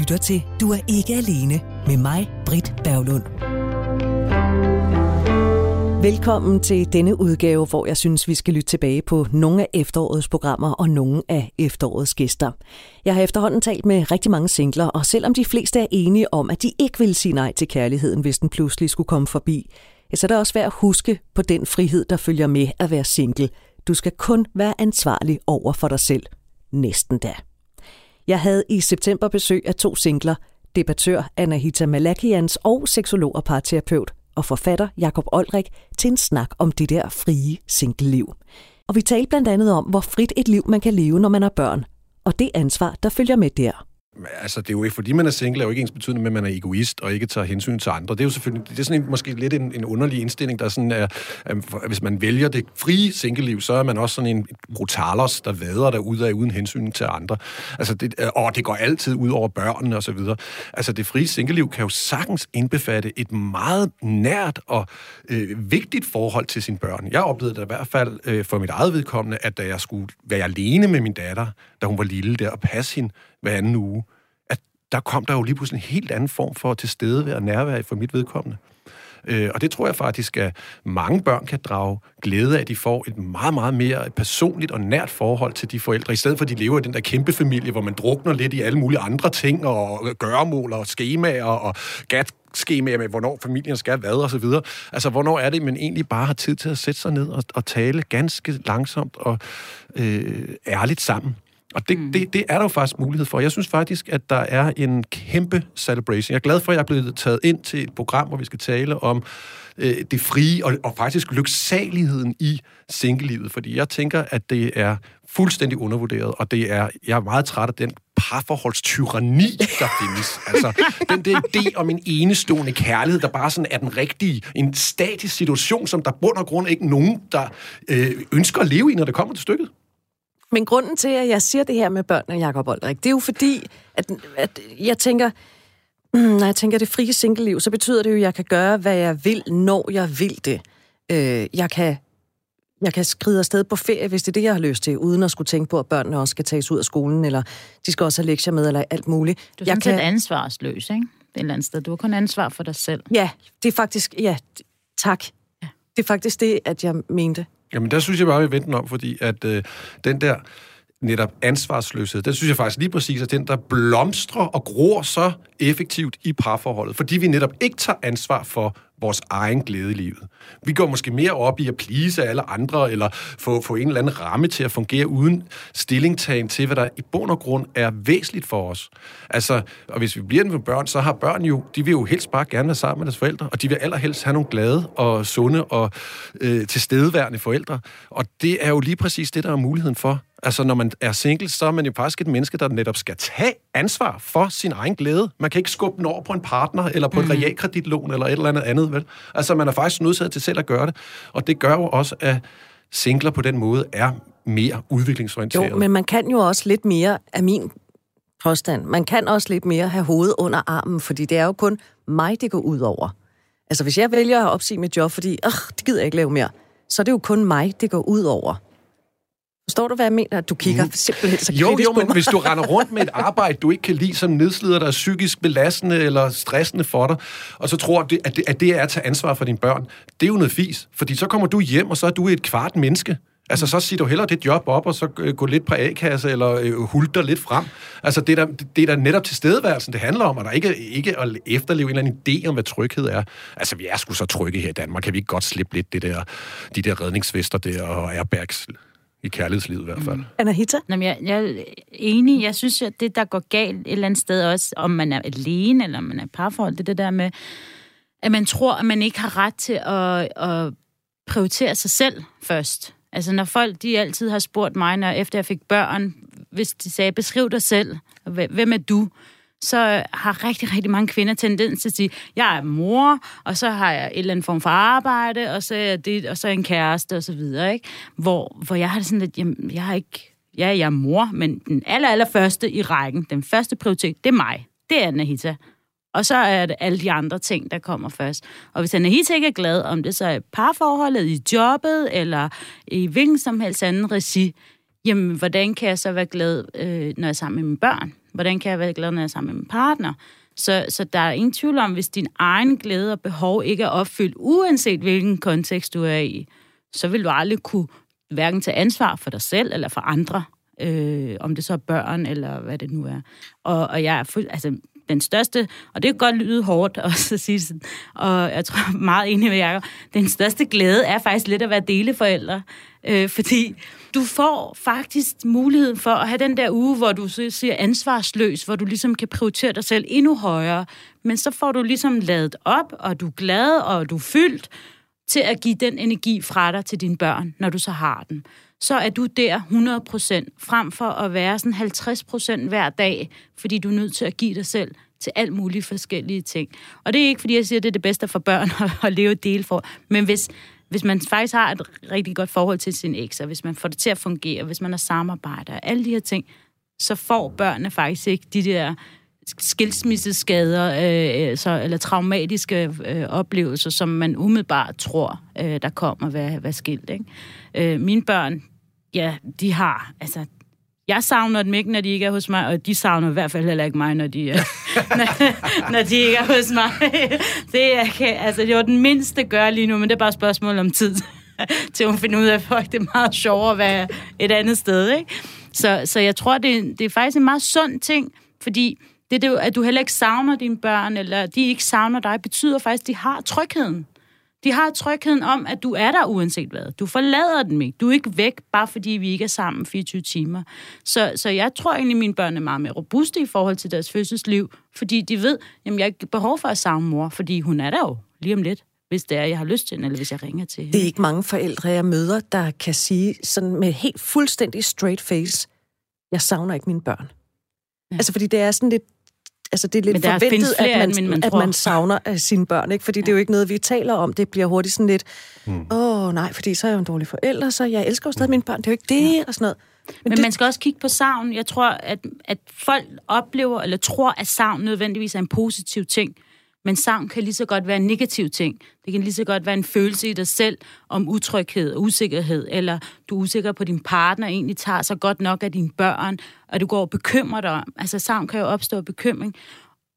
lytter til Du Er Ikke Alene med mig, Britt Berglund. Velkommen til denne udgave, hvor jeg synes, vi skal lytte tilbage på nogle af efterårets programmer og nogle af efterårets gæster. Jeg har efterhånden talt med rigtig mange singler, og selvom de fleste er enige om, at de ikke vil sige nej til kærligheden, hvis den pludselig skulle komme forbi, så er det også værd at huske på den frihed, der følger med at være single. Du skal kun være ansvarlig over for dig selv. Næsten da. Jeg havde i september besøg af to singler, debattør Anahita Malakians og seksolog og parterapeut og forfatter Jakob Olrik til en snak om det der frie single-liv. Og vi talte blandt andet om, hvor frit et liv man kan leve, når man har børn, og det ansvar, der følger med der. Altså, det er jo ikke, fordi man er single, er jo ikke ensbetydende med, at man er egoist og ikke tager hensyn til andre. Det er jo selvfølgelig, det er sådan en, måske lidt en underlig indstilling, der sådan er, at hvis man vælger det frie single-liv, så er man også sådan en brutalos, der vader derudad uden hensyn til andre. Altså, det går altid ud over børnene og så videre. Altså, det frie single-liv kan jo sagtens indbefatte et meget nært og vigtigt forhold til sine børn. Jeg oplevede det i hvert fald for mit eget vedkommende, at da jeg skulle være alene med min datter, da hun var lille der, og passe hende hver anden uge, at der kom der jo lige pludselig en helt anden form for tilstedevær og nærvær for mit vedkommende. Og det tror jeg faktisk, at mange børn kan drage glæde af, at de får et meget, meget mere personligt og nært forhold til de forældre, i stedet for at de lever i den der kæmpe familie, hvor man drukner lidt i alle mulige andre ting, og gøremål og skemaer og gatskemaer med, hvornår familien skal hvad og så videre. Altså, hvornår er det, man egentlig bare har tid til at sætte sig ned og tale ganske langsomt og ærligt sammen? Og det er der jo faktisk mulighed for. Jeg synes faktisk, at der er en kæmpe celebration. Jeg er glad for, at jeg er blevet taget ind til et program, hvor vi skal tale om det frie og faktisk lyksaligheden i singlelivet. Fordi jeg tænker, at det er fuldstændig undervurderet, og jeg er meget træt af den parforholdstyranni, der findes. Altså, den der idé om en enestående kærlighed, der bare sådan er den rigtige, en statisk situation, som der bund og grund ikke nogen, der ønsker at leve i, når det kommer til stykket. Men grunden til, at jeg siger det her med børnene, Jakob Olrik, det er jo fordi, at jeg tænker, når jeg tænker det frie singleliv, så betyder det jo, at jeg kan gøre, hvad jeg vil, når jeg vil det. Jeg kan skride afsted på ferie, hvis det er det, jeg har lyst til, uden at skulle tænke på, at børnene også skal tages ud af skolen, eller de skal også have lektier med, eller alt muligt. Du er sådan set ansvarsløs, ikke? Et eller andet sted. Du har kun ansvar for dig selv. Ja, det er faktisk... Ja, tak. Ja. Det er faktisk det, at jeg mente. Jamen, der synes jeg bare, at vi venter om, fordi at den der netop ansvarsløshed, den synes jeg faktisk lige præcis er den, der blomstrer og gror så effektivt i parforholdet, fordi vi netop ikke tager ansvar for vores egen glæde i livet. Vi går måske mere op i at please alle andre, eller få en eller anden ramme til at fungere uden stillingtagen til, hvad der i bund og grund er væsentligt for os. Altså, og hvis vi bliver med børn, så har børn jo, de vil jo helst bare gerne være sammen med deres forældre, og de vil allerhelst have nogle glade og sunde og tilstedeværende forældre. Og det er jo lige præcis det, der er muligheden for. Altså, når man er single, så er man jo faktisk et menneske, der netop skal tage ansvar for sin egen glæde. Man kan ikke skubbe den over på en partner, eller på et realkreditlån, eller et eller andet, vel? Altså, man er faktisk nødsaget til selv at gøre det. Og det gør jo også, at singler på den måde er mere udviklingsorienteret. Jo, men man kan jo også lidt mere af min påstand. Man kan også lidt mere have hovedet under armen, fordi det er jo kun mig, det går ud over. Altså, hvis jeg vælger at opsige mit job, fordi det gider jeg ikke lave mere, så er det jo kun mig, det går ud over. Forstår du, hvad jeg mener? Du kigger simpelthen så kritisk på mig. Jo, men hvis du render rundt med et arbejde, du ikke kan lide, som nedslider dig, psykisk belastende eller stressende for dig, og så tror du, at det er at tage ansvar for dine børn, det er jo noget fis. Fordi så kommer du hjem, og så er du et kvart menneske. Altså, så siger du hellere det job op, og så gå lidt på A-kasse, eller hulter lidt frem. Altså, det er der netop tilstedeværelsen, det handler om, og der er ikke at efterleve en eller anden idé om, hvad tryghed er. Altså, vi er sgu så trygge her i Danmark. Kan vi ikke godt slippe lidt de der redningsvester der og airbags? I kærlighedslivet i hvert fald. Anahita? Jeg er enig. Jeg synes, at det, der går galt et eller andet sted også, om man er alene eller om man er i parforhold, det er det der med, at man tror, at man ikke har ret til at prioritere sig selv først. Altså, når folk, de altid har spurgt mig, efter jeg fik børn, hvis de sagde, beskriv dig selv, hvem er du? Så har rigtig, rigtig mange kvinder tendens til at sige, jeg er mor, og så har jeg et eller andet form for arbejde, og så er det, og så er en kæreste, og så videre, ikke? Hvor jeg har det sådan lidt, jamen, jeg er mor, men den allerførste i rækken, den første prioritet, det er mig. Det er Anahita. Og så er det alle de andre ting, der kommer først. Og hvis Anahita ikke er glad, om det så er parforholdet, i jobbet, eller i hvilken som helst anden regi, jamen, hvordan kan jeg så være glad, når jeg er sammen med mine børn? Hvordan kan jeg være glad, når jeg er sammen med min partner? Så der er ingen tvivl om, hvis din egen glæde og behov ikke er opfyldt, uanset hvilken kontekst du er i, så vil du aldrig kunne hverken tage ansvar for dig selv eller for andre, om det så er børn eller hvad det nu er. Og jeg er den største, og det kan godt lyde hårdt også at sige sådan, og jeg tror meget enig med Jacob, den største glæde er faktisk lidt at være deleforældre, fordi du får faktisk muligheden for at have den der uge, hvor du siger ansvarsløs, hvor du ligesom kan prioritere dig selv endnu højere, men så får du ligesom ladet op, og du er glad, og du er fyldt til at give den energi fra dig til dine børn, når du så har den. Så er du der 100%, frem for at være sådan 50% hver dag, fordi du er nødt til at give dig selv til alt mulige forskellige ting. Og det er ikke, fordi jeg siger, at det er det bedste for børn at leve et del for. Men hvis man faktisk har et rigtig godt forhold til sin eks, og hvis man får det til at fungere, hvis man har samarbejder, alle de her ting, så får børnene faktisk ikke de der skilsmisseskader eller traumatiske oplevelser, som man umiddelbart tror, der kommer ved skilt. Ikke? Mine børn, ja, de har... Altså, jeg savner dem ikke, når de ikke er hos mig, og de savner i hvert fald heller ikke mig, når de ikke er hos mig. Det var den mindste gør lige nu, men det er bare et spørgsmål om tid, til at finde ud af, at det er meget sjovere at være et andet sted. Ikke? Så jeg tror, det er faktisk en meget sund ting, fordi... Det, at du heller ikke savner dine børn, eller de ikke savner dig, betyder faktisk, at de har trygheden. De har trygheden om, at du er der uanset hvad. Du forlader dem ikke. Du er ikke væk, bare fordi vi ikke er sammen 24 timer. Så jeg tror egentlig, at mine børn er meget mere robuste i forhold til deres fødselsliv, fordi de ved, at jeg ikke har behov for at savne mor, fordi hun er der jo lige om lidt, hvis det er, jeg har lyst til, eller hvis jeg ringer til hende. Det er ikke mange forældre, jeg møder, der kan sige sådan med helt fuldstændig straight face, jeg savner ikke mine børn. Ja. Altså, fordi det er sådan lidt... Altså, det er lidt forventet, at man savner sine børn, ikke? Fordi det er jo ikke noget, vi taler om. Det bliver hurtigt sådan lidt, nej, fordi så er jeg jo en dårlig forælder, så jeg elsker jo stadig mine børn. Det er jo ikke det, og sådan noget. Men man skal også kigge på savn. Jeg tror, at folk oplever eller tror, at savn nødvendigvis er en positiv ting. Men savn kan lige så godt være en negativ ting. Det kan lige så godt være en følelse i dig selv om utryghed og usikkerhed, eller du er usikker på, din partner egentlig tager sig godt nok af dine børn, og du går og bekymrer dig om. Altså, savn kan jo opstå bekymring,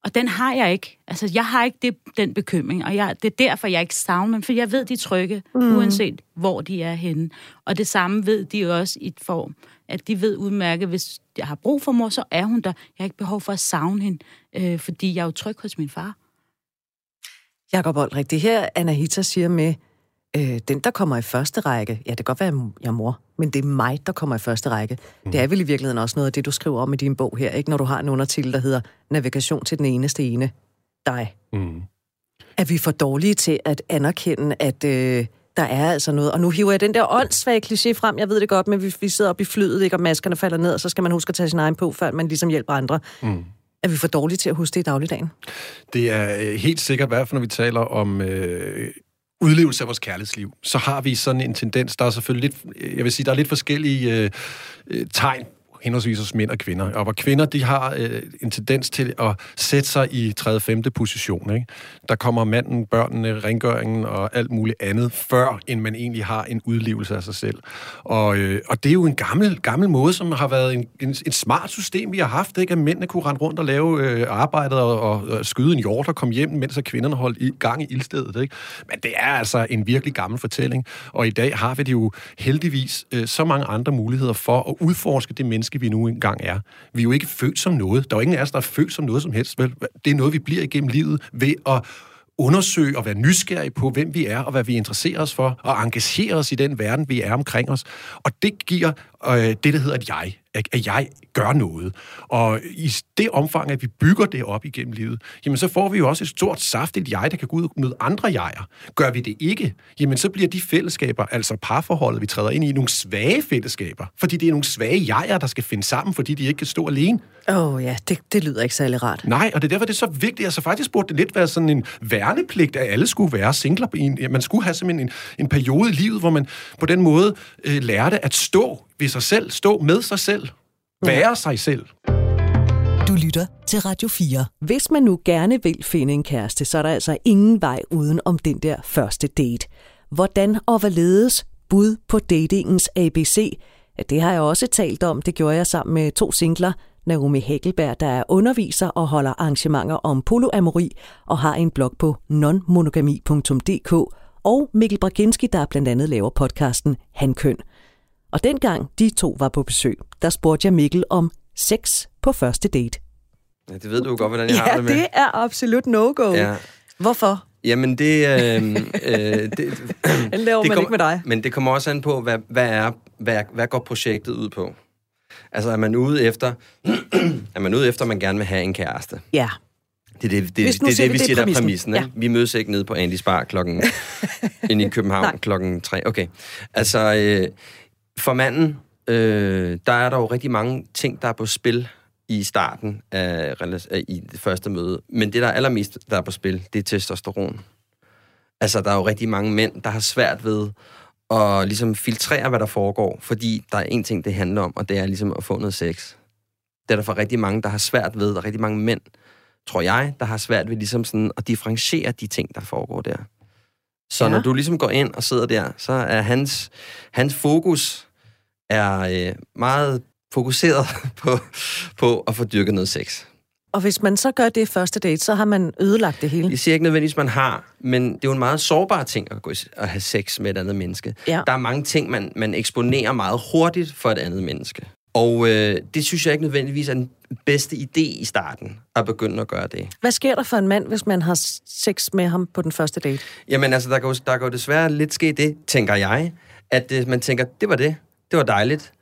og den har jeg ikke. Altså, jeg har ikke den bekymring, og det er derfor, jeg ikke savner dem, for jeg ved, de er trygge, uanset hvor de er henne. Og det samme ved de også i form, at de ved udmærket, hvis jeg har brug for mor, så er hun der. Jeg har ikke behov for at savne hende, fordi jeg er jo tryg hos min far. Jakob Olrik, det her Anahita siger med, den der kommer i første række, ja det kan godt være, at jeg er mor, men det er mig, der kommer i første række. Mm. Det er vel i virkeligheden også noget af det, du skriver om i din bog her, ikke? Når du har en undertitel, der hedder Navigation til den eneste ene, dig. Mm. Er vi for dårlige til at anerkende, at der er altså noget, og nu hiver jeg den der åndssvage kliché frem, jeg ved det godt, men vi sidder oppe i flyet, ikke? Og maskerne falder ned, og så skal man huske at tage sin egen på, før man ligesom hjælper andre. Mm. Er vi for dårlige til at huske det i dagligdagen? Det er helt sikkert, i hvert fald når vi taler om udlevelse af vores kærlighedsliv, så har vi sådan en tendens, der er selvfølgelig lidt, jeg vil sige, der er lidt forskellige tegn, henholdsvis hos mænd og kvinder, og hvor kvinder, de har en tendens til at sætte sig i 3.-5. position, ikke? Der kommer manden, børnene, rengøringen og alt muligt andet, før end man egentlig har en udlevelse af sig selv. Og det er jo en gammel måde, som har været en smart system, vi har haft, ikke? At mændene kunne rende rundt og lave arbejdet og skyde en hjort og komme hjem, mens kvinderne holdt gang i ildstedet, ikke? Men det er altså en virkelig gammel fortælling, og i dag har vi det jo heldigvis så mange andre muligheder for at udforske det menneske, vi nu engang er. Vi er jo ikke født som noget. Der er jo ingen af os, der er født som noget som helst. Vel? Det er noget, vi bliver igennem livet ved at undersøge og være nysgerrige på, hvem vi er og hvad vi interesserer os for, og engagere os i den verden, vi er omkring os. Og det giver det hedder et jeg. At jeg gør noget. Og i det omfang, at vi bygger det op igennem livet, jamen så får vi jo også et stort saftigt jeg, der kan gå ud og møde andre jeger. Gør vi det ikke, jamen så bliver de fællesskaber, altså parforholdet, vi træder ind i, nogle svage fællesskaber. Fordi det er nogle svage jeger, der skal finde sammen, fordi de ikke kan stå alene. Ja, det lyder ikke særlig rart. Nej, og det er derfor, det er så vigtigt. Altså faktisk burde det lidt være sådan en værnepligt, at alle skulle være singler. Man skulle have simpelthen en periode i livet, hvor man på den måde lærte at stå ved sig selv, stå med sig selv, være sig selv. Du lytter til Radio 4. Hvis man nu gerne vil finde en kæreste, så er der altså ingen vej uden om den der første date. Hvordan og hvorledes? Bud på datingens ABC Det har jeg også talt om. Det gjorde jeg sammen med 2 singler. Naomi Hækkelberg, der er underviser og holder arrangementer om polyamori og har en blog på nonmonogami.dk, og Mikkel Braginski, der blandt andet laver podcasten Han Køn. Og dengang de 2 var på besøg, der spurgte jeg Mikkel om sex på første date. Ja, det ved du jo godt, hvordan jeg har det med. Ja, det er absolut no-go. Ja. Hvorfor? Jamen det... det laver det man ikke med dig. Men det kommer også an på, hvad går projektet ud på? Altså, er man ude efter, at man gerne vil have en kæreste? Ja. Det er det, vi siger, der er præmissen. Ja. Vi mødes ikke nede på Andys Bar klokken... inde i København klokken 3. Okay. Altså, for manden, der er der jo rigtig mange ting, der er på spil i starten af i det første møde. Men det, der er allermest, der er på spil, det er testosteron. Altså, der er jo rigtig mange mænd, der har svært ved... og ligesom filtrere, hvad der foregår, fordi der er en ting, det handler om, og det er ligesom at få noget sex. Det er der for rigtig mange, der har svært ved, og rigtig mange mænd, tror jeg, der har svært ved ligesom sådan at differentiere de ting, der foregår der. Så ja. Når du ligesom går ind og sidder der, så er hans fokus er meget fokuseret på at få dyrket noget sex. Og hvis man så gør det første date, så har man ødelagt det hele. Jeg siger ikke nødvendigvis, man har, men det er jo en meget sårbar ting at have sex med et andet menneske. Ja. Der er mange ting, man eksponerer meget hurtigt for et andet menneske. Og det synes jeg ikke nødvendigvis er den bedste idé i starten, at begynde at gøre det. Hvad sker der for en mand, hvis man har sex med ham på den første date? Jamen altså, der kan jo desværre lidt ske det, tænker jeg, at man tænker, det var dejligt.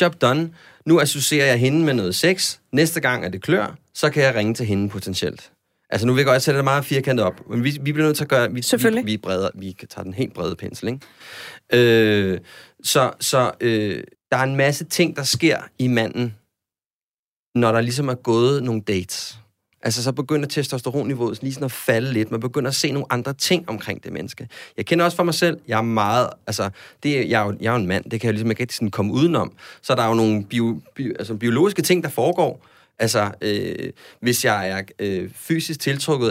Job done. Nu associerer jeg hende med noget sex. Næste gang, at det klør, så kan jeg ringe til hende potentielt. Altså, nu vil jeg godt sætte det meget firkantet op. Men vi bliver nødt til at gøre... Vi tager den helt brede pensel, ikke? Der er en masse ting, der sker i manden, når der ligesom er gået nogle dates. Altså, så begynder testosteronniveauet lige sådan at falde lidt. Man begynder at se nogle andre ting omkring det menneske. Jeg kender også for mig selv, jeg er meget... Altså, jeg er jo en mand, det kan jeg ligesom ikke rigtig sådan komme udenom. Så der er jo nogle biologiske ting, der foregår. Altså, hvis jeg er fysisk tiltrukket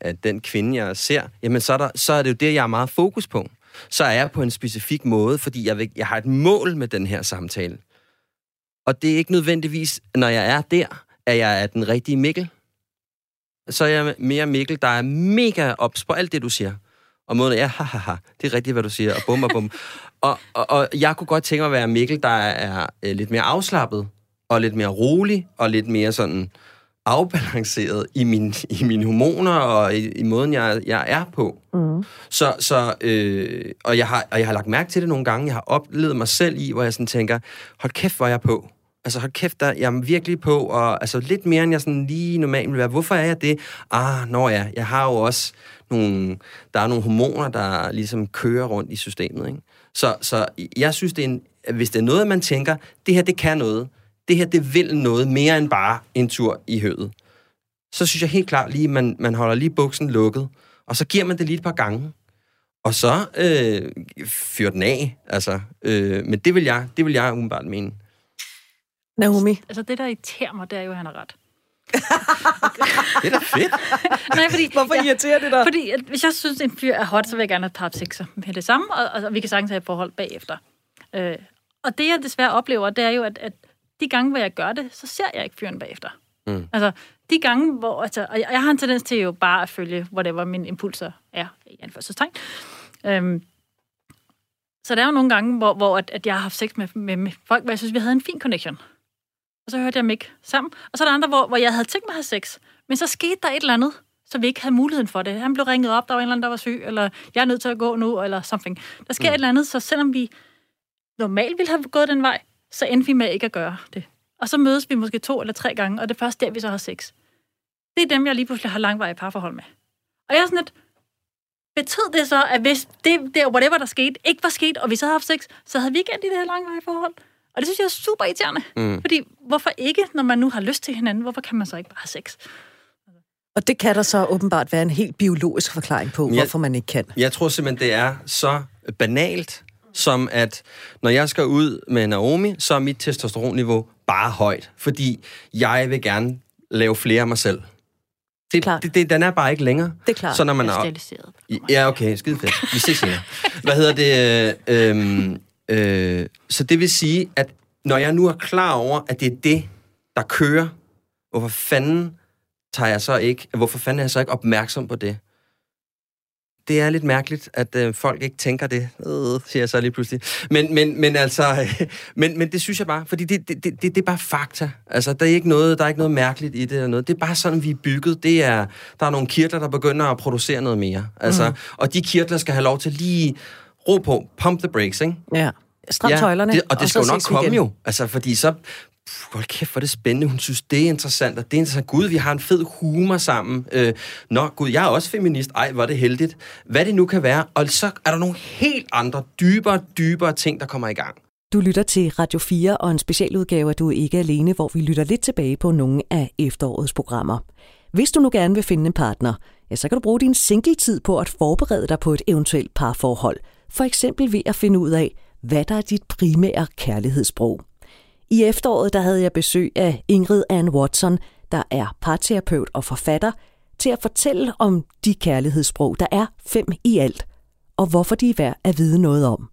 af den kvinde, jeg ser, jamen så er det jo det, jeg er meget fokus på. Så er jeg på en specifik måde, fordi jeg har et mål med den her samtale. Og det er ikke nødvendigvis, når jeg er der... at jeg er den rigtige Mikkel, så er jeg mere Mikkel, der er mega ops på alt det, du siger. Og måden er, haha, det er rigtigt, hvad du siger, og bum og bum. og jeg kunne godt tænke mig at være Mikkel, der er lidt mere afslappet, og lidt mere rolig, og lidt mere sådan afbalanceret i mine hormoner, og i måden, jeg er på. Mm. Og jeg har lagt mærke til det nogle gange. Jeg har oplevet mig selv i, hvor jeg sådan tænker, hold kæft, hvor er jeg på. Altså, hold kæft, jeg er virkelig på, og altså, lidt mere, end jeg sådan lige normalt vil være. Hvorfor er jeg det? Jeg har jo også nogle... Der er nogle hormoner, der ligesom kører rundt i systemet, ikke? Så jeg synes, det er hvis det er noget, man tænker, det her, det kan noget. Det her, det vil noget mere end bare en tur i høvet. Så synes jeg helt klart lige, man holder lige buksen lukket, og så giver man det lige et par gange. Og så fyrer den af, altså. Men det vil jeg umiddelbart mene. Naomi. Altså, det der irriterer mig, det er jo, at han har ret. Det er da fedt. Nej, fordi, hvorfor irriterer det dig? Fordi hvis jeg synes, en fyr er hot, så vil jeg gerne have et par sekser med det samme, og vi kan sagtens have et forhold bagefter. Og det, jeg desværre oplever, det er jo, at de gange, hvor jeg gør det, så ser jeg ikke fyren bagefter. Mm. Altså, de gange, hvor... Altså, og jeg har en tendens til jo bare at følge, whatever mine impulser er, i anførselstegn. Så der er jo nogle gange, hvor jeg har haft sex med folk, hvor jeg synes, vi havde en fin connection. Og så hørte jeg Mik sammen. Og så er der andre, hvor jeg havde tænkt mig at have sex. Men så skete der et eller andet, så vi ikke havde muligheden for det. Han blev ringet op, der var en eller anden, der var syg, eller jeg er nødt til at gå nu, eller something. Der sker et eller andet, så selvom vi normalt ville have gået den vej, så endte vi med ikke at gøre det. Og så mødes vi måske 2 eller 3 gange, og det første der, vi så har sex. Det er dem, jeg lige pludselig har langvarige parforhold med. Og jeg er sådan lidt... Betød det så, at hvis det der, whatever der skete, ikke var sket, og vi så havde haft sex, så havde vi ikke endt i det her langvarige forhold? Og det synes jeg er super irriterende. Mm. Fordi hvorfor ikke, når man nu har lyst til hinanden, hvorfor kan man så ikke bare have sex? Og det kan der så åbenbart være en helt biologisk forklaring på, hvorfor man ikke kan. Jeg tror simpelthen, det er så banalt, som at når jeg skal ud med Naomi, så er mit testosteronniveau bare højt. Fordi jeg vil gerne lave flere af mig selv. Den er bare ikke længere. Det er klart. Så når man er steriliseret. Ja, okay, skide fedt. Vi ses senere. Hvad hedder det? Så det vil sige, at når jeg nu er klar over, at det er det, der kører, hvorfor fanden er jeg så ikke opmærksom på det? Det er lidt mærkeligt, at folk ikke tænker det, siger jeg så lige pludselig. Men det synes jeg bare, fordi det er bare fakta. Altså, der er ikke noget mærkeligt i det eller noget. Det er bare sådan, vi er bygget. Der er nogle kirtler, der begynder at producere noget mere. Altså, og de kirtler skal have lov til lige ro på, pump the brakes, ikke? Ja, stram tøjlerne. Ja, og det skal jo nok komme igen. Jo, altså, fordi så... Hold kæft, hvor er det spændende. Hun synes, det er interessant, og det er interessant. Gud, vi har en fed humor sammen. Gud, jeg er også feminist. Ej, hvor er det heldigt. Hvad det nu kan være. Og så er der nogle helt andre, dybere ting, der kommer i gang. Du lytter til Radio 4 og en specialudgave af Du Er Ikke Alene, hvor vi lytter lidt tilbage på nogle af efterårets programmer. Hvis du nu gerne vil finde en partner, ja, så kan du bruge din singletid på at forberede dig på et eventuelt parforhold. For eksempel ved at finde ud af, hvad der er dit primære kærlighedssprog. I efteråret der havde jeg besøg af Ingrid Anne Watson, der er parterapeut og forfatter, til at fortælle om de kærlighedssprog, der er 5 i alt, og hvorfor de er værd at vide noget om.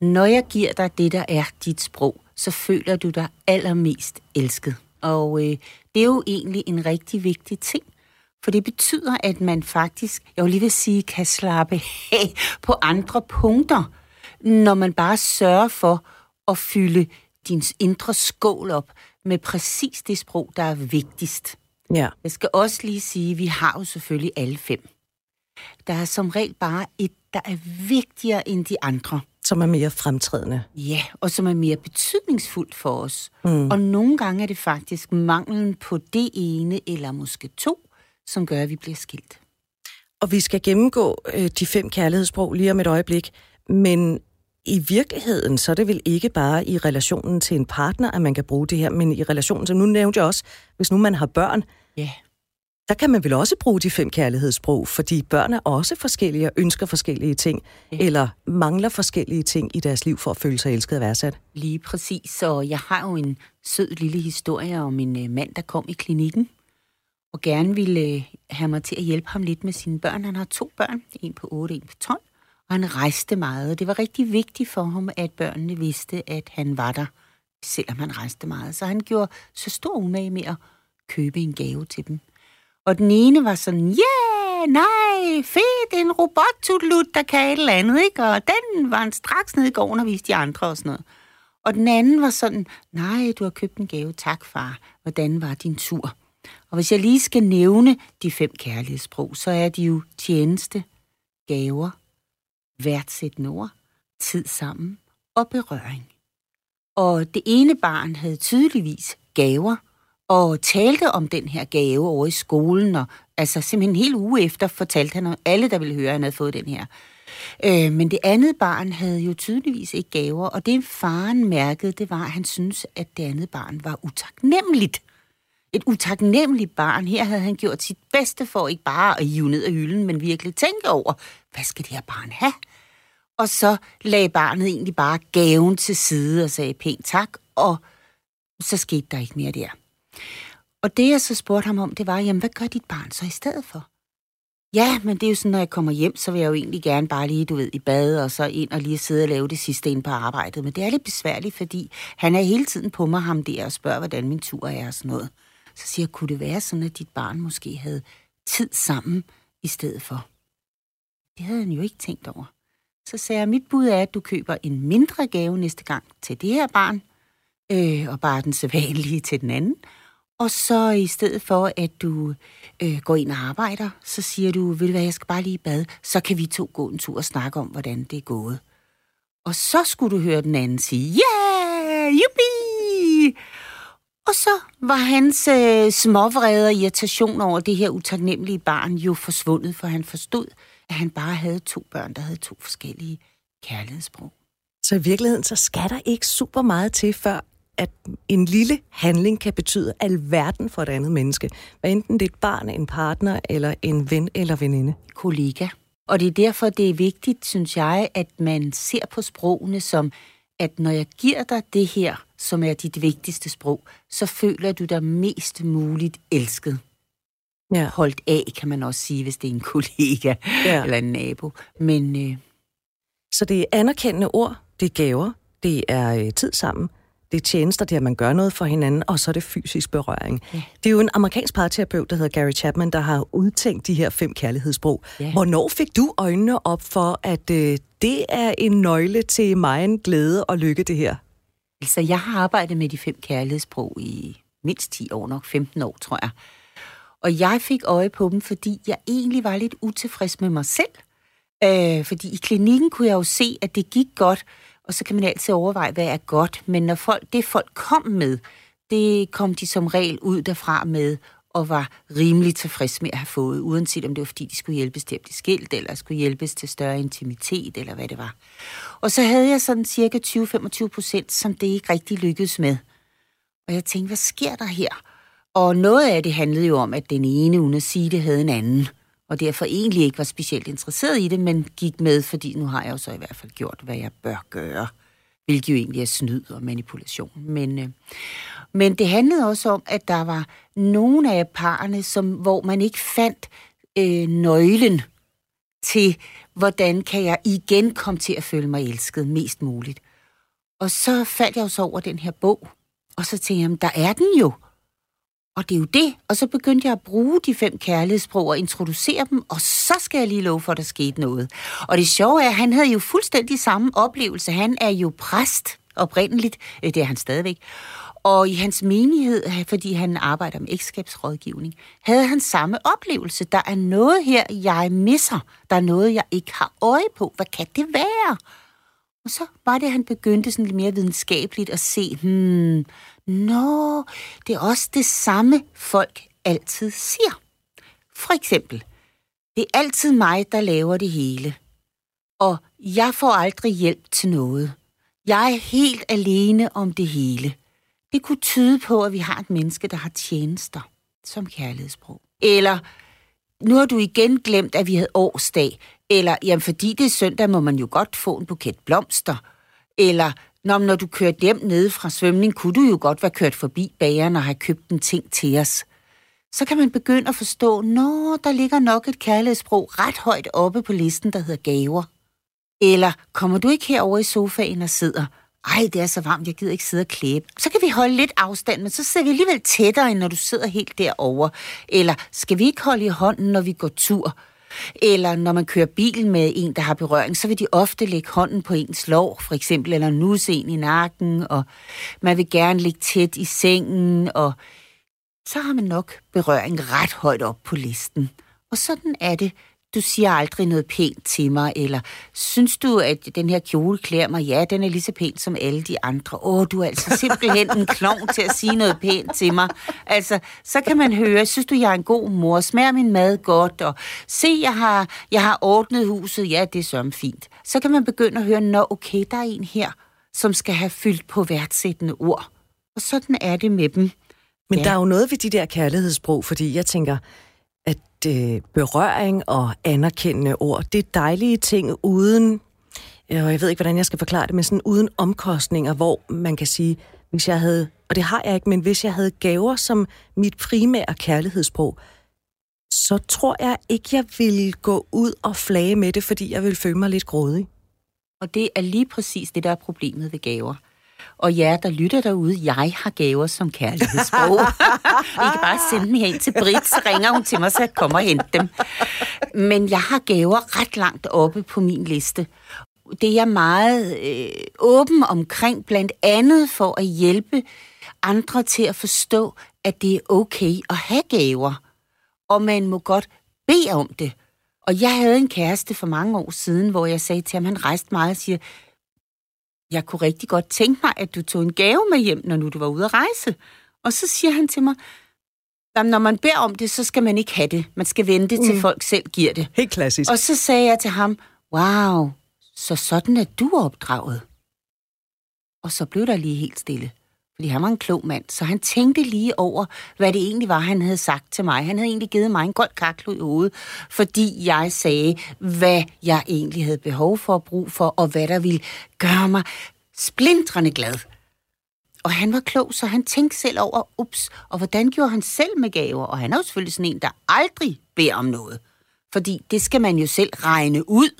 Når jeg giver dig det, der er dit sprog, så føler du dig allermest elsket. Og det er jo egentlig en rigtig vigtig ting, for det betyder, at man faktisk, jeg vil lige vil sige, kan slappe af på andre punkter, når man bare sørger for at fylde din indre skål op med præcis det sprog, der er vigtigst. Ja. Jeg skal også lige sige, at vi har jo selvfølgelig alle 5. Der er som regel bare et, der er vigtigere end de andre. Som er mere fremtrædende. Ja, og som er mere betydningsfuldt for os. Mm. Og nogle gange er det faktisk manglen på det ene, eller måske 2, som gør, at vi bliver skilt. Og vi skal gennemgå de 5 kærlighedssprog lige om et øjeblik, men... I virkeligheden, så er det vel ikke bare i relationen til en partner, at man kan bruge det her, men i relationen til, nu nævnte jeg også, hvis nu man har børn, der kan man vel også bruge de 5 kærlighedssprog, fordi børn er også forskellige og ønsker forskellige ting, eller mangler forskellige ting i deres liv for at føle sig elsket og værdsat. Lige præcis, så jeg har jo en sød lille historie om en mand, der kom i klinikken, og gerne ville have mig til at hjælpe ham lidt med sine børn. Han har 2 børn, en på 8, en på 12. Og han rejste meget. Det var rigtig vigtigt for ham, at børnene vidste, at han var der, selvom han rejste meget. Så han gjorde så stor umage med at købe en gave til dem. Og den ene var sådan, nej, fedt, en robot-tutlut, der kan et eller andet, ikke? Og den var han straks nede i gården og viste de andre og sådan noget. Og den anden var sådan, nej, du har købt en gave, tak far. Hvordan var din tur? Og hvis jeg lige skal nævne de 5 kærlighedssprog, så er de jo tjeneste, gaver, værdsættende ord, tid sammen og berøring. Og det ene barn havde tydeligvis gaver, og talte om den her gave over i skolen, og altså simpelthen en hel uge efter fortalte han alle, der ville høre, at han havde fået den her. Men det andet barn havde jo tydeligvis ikke gaver, og det faren mærkede, det var, at han syntes, at det andet barn var utaknemmeligt. Et utaknemmeligt barn. Her havde han gjort sit bedste for ikke bare at hive ned af hylden, men virkelig tænke over, hvad skal det her barn have? Og så lagde barnet egentlig bare gaven til side og sagde pænt tak, og så skete der ikke mere der. Og det, jeg så spurgte ham om, det var, jamen, hvad gør dit barn så i stedet for? Ja, men det er jo sådan, når jeg kommer hjem, så vil jeg jo egentlig gerne bare lige, i bad, og så ind og lige sidde og lave det sidste ind på arbejdet. Men det er lidt besværligt, fordi han er hele tiden på mig ham der og spørger, hvordan min tur er og sådan noget. Så siger jeg, kunne det være sådan, at dit barn måske havde tid sammen i stedet for? Det havde han jo ikke tænkt over. Så sagde jeg, mit bud er, at du køber en mindre gave næste gang til det her barn, og bare den sædvanlige til den anden. Og så i stedet for, at du går ind og arbejder, så siger du, ved du hvad, jeg skal bare lige i bad, så kan vi 2 gå en tur og snakke om, hvordan det er gået. Og så skulle du høre den anden sige, yeah, yuppie! Og så var hans småvrede og irritation over det her utaknemmelige barn jo forsvundet, for han forstod, at han bare havde 2 børn, der havde 2 forskellige kærlighedssprog. Så i virkeligheden, så skal der ikke super meget til, før at en lille handling kan betyde alverden for et andet menneske. Hvad enten det er et barn, en partner, eller en ven eller veninde. Kollega. Og det er derfor, det er vigtigt, synes jeg, at man ser på sprogene som, at når jeg giver dig det her, som er dit vigtigste sprog, så føler du dig mest muligt elsket. Ja. Holdt af, kan man også sige, hvis det er en kollega eller en nabo. Men, så det er anerkendende ord, det er gaver, det er tid sammen, det er tjenester, det er, at man gør noget for hinanden, og så er det fysisk berøring. Yeah. Det er jo en amerikansk parterapeut, der hedder Gary Chapman, der har udtænkt de her 5 kærlighedssprog. Yeah. Hvornår fik du øjnene op for, at det er en nøgle til megen glæde og lykke, det her? Altså, jeg har arbejdet med de 5 kærlighedssprog i mindst 10 år, nok 15 år, tror jeg. Og jeg fik øje på dem, fordi jeg egentlig var lidt utilfreds med mig selv. Fordi i klinikken kunne jeg jo se, at det gik godt, og så kan man altid overveje, hvad er godt. Men når folk kom med, det kom de som regel ud derfra med, og var rimelig tilfreds med at have fået, uanset om det var, fordi de skulle hjælpes til at blive skilt, eller skulle hjælpes til større intimitet, eller hvad det var. Og så havde jeg sådan cirka 20-25%, som det ikke rigtig lykkedes med. Og jeg tænkte, hvad sker der her? Og noget af det handlede jo om, at den ene, uden at sige det, havde en anden. Og derfor egentlig ikke var specielt interesseret i det, men gik med, fordi nu har jeg jo så i hvert fald gjort, hvad jeg bør gøre. Hvilket jo egentlig er snyd og manipulation. Men det handlede også om, at der var nogle af parrene, hvor man ikke fandt nøglen til, hvordan kan jeg igen komme til at føle mig elsket mest muligt. Og så faldt jeg jo så over den her bog, og så tænkte jeg, der er den jo. Og det er jo det. Og så begyndte jeg at bruge de 5 kærlighedssprog og introducere dem, og så skal jeg lige love for, at der skete noget. Og det sjove er, at han havde jo fuldstændig samme oplevelse. Han er jo præst oprindeligt. Det er han stadigvæk. Og i hans menighed, fordi han arbejder med ægteskabsrådgivning, havde han samme oplevelse. Der er noget her, jeg misser. Der er noget, jeg ikke har øje på. Hvad kan det være? Og så var det, at han begyndte sådan lidt mere videnskabeligt at se, nå, det er også det samme, folk altid siger. For eksempel, det er altid mig, der laver det hele. Og jeg får aldrig hjælp til noget. Jeg er helt alene om det hele. Det kunne tyde på, at vi har et menneske, der har tjenester som kærlighedssprog. Eller, nu har du igen glemt, at vi havde årsdag. Eller, jamen fordi det er søndag, må man jo godt få en buket blomster. Eller, når du kørte hjem nede fra svømning, kunne du jo godt være kørt forbi bageren og have købt en ting til os. Så kan man begynde at forstå, nå, der ligger nok et kærlighedssprog ret højt oppe på listen, der hedder gaver. Eller, kommer du ikke herover i sofaen og sidder? Ej, det er så varmt, jeg gider ikke sidde og klæbe. Så kan vi holde lidt afstand, men så sidder vi alligevel tættere, end når du sidder helt derovre. Eller, skal vi ikke holde i hånden, når vi går tur? Eller når man kører bilen med en, der har berøring, så vil de ofte lægge hånden på ens lår, for eksempel, eller nusse en i nakken, og man vil gerne ligge tæt i sengen, og så har man nok berøring ret højt op på listen. Og sådan er det. Du siger aldrig noget pænt til mig, eller synes du, at den her kjole klæder mig? Ja, den er lige så pænt som alle de andre. Du er altså simpelthen en klovn til at sige noget pænt til mig. Altså, så kan man høre, synes du, jeg er en god mor? Smager min mad godt? Og se, jeg har ordnet huset. Ja, det er sådan fint. Så kan man begynde at høre, nå, okay, der er en her, som skal have fyldt på værdsættende ord. Og sådan er det med dem. Men ja. Der er jo noget ved de der kærlighedssprog, fordi jeg tænker, at berøring og anerkendende ord, det er dejlige ting uden, og jeg ved ikke, hvordan jeg skal forklare det, men sådan uden omkostninger, hvor man kan sige, hvis jeg havde, og det har jeg ikke, men hvis jeg havde gaver som mit primære kærlighedssprog, så tror jeg ikke, jeg ville gå ud og flage med det, fordi jeg ville føle mig lidt grådig. Og det er lige præcis det, der er problemet ved gaver. Og jer, der lytter derude, jeg har gaver som kærlighedssprog. I kan bare sende dem herind til Britt, så ringer hun til mig, så jeg kommer og henter dem. Men jeg har gaver ret langt oppe på min liste. Det er jeg meget åben omkring, blandt andet for at hjælpe andre til at forstå, at det er okay at have gaver. Og man må godt bede om det. Og jeg havde en kæreste for mange år siden, hvor jeg sagde til ham, han rejste meget og siger, jeg kunne rigtig godt tænke mig, at du tog en gave med hjem, når nu du var ude at rejse. Og så siger han til mig, når man beder om det, så skal man ikke have det. Man skal vente til folk selv giver det. Helt klassisk. Og så sagde jeg til ham, wow, så sådan er du opdraget. Og så blev der lige helt stille. Fordi han var en klog mand, så han tænkte lige over, hvad det egentlig var, han havde sagt til mig. Han havde egentlig givet mig en gold kaklo i hovedet, fordi jeg sagde, hvad jeg egentlig havde behov for og brug for, og hvad der ville gøre mig splintrende glad. Og han var klog, så han tænkte selv over, og hvordan gjorde han selv med gaver? Og han er jo selvfølgelig sådan en, der aldrig beder om noget. Fordi det skal man jo selv regne ud.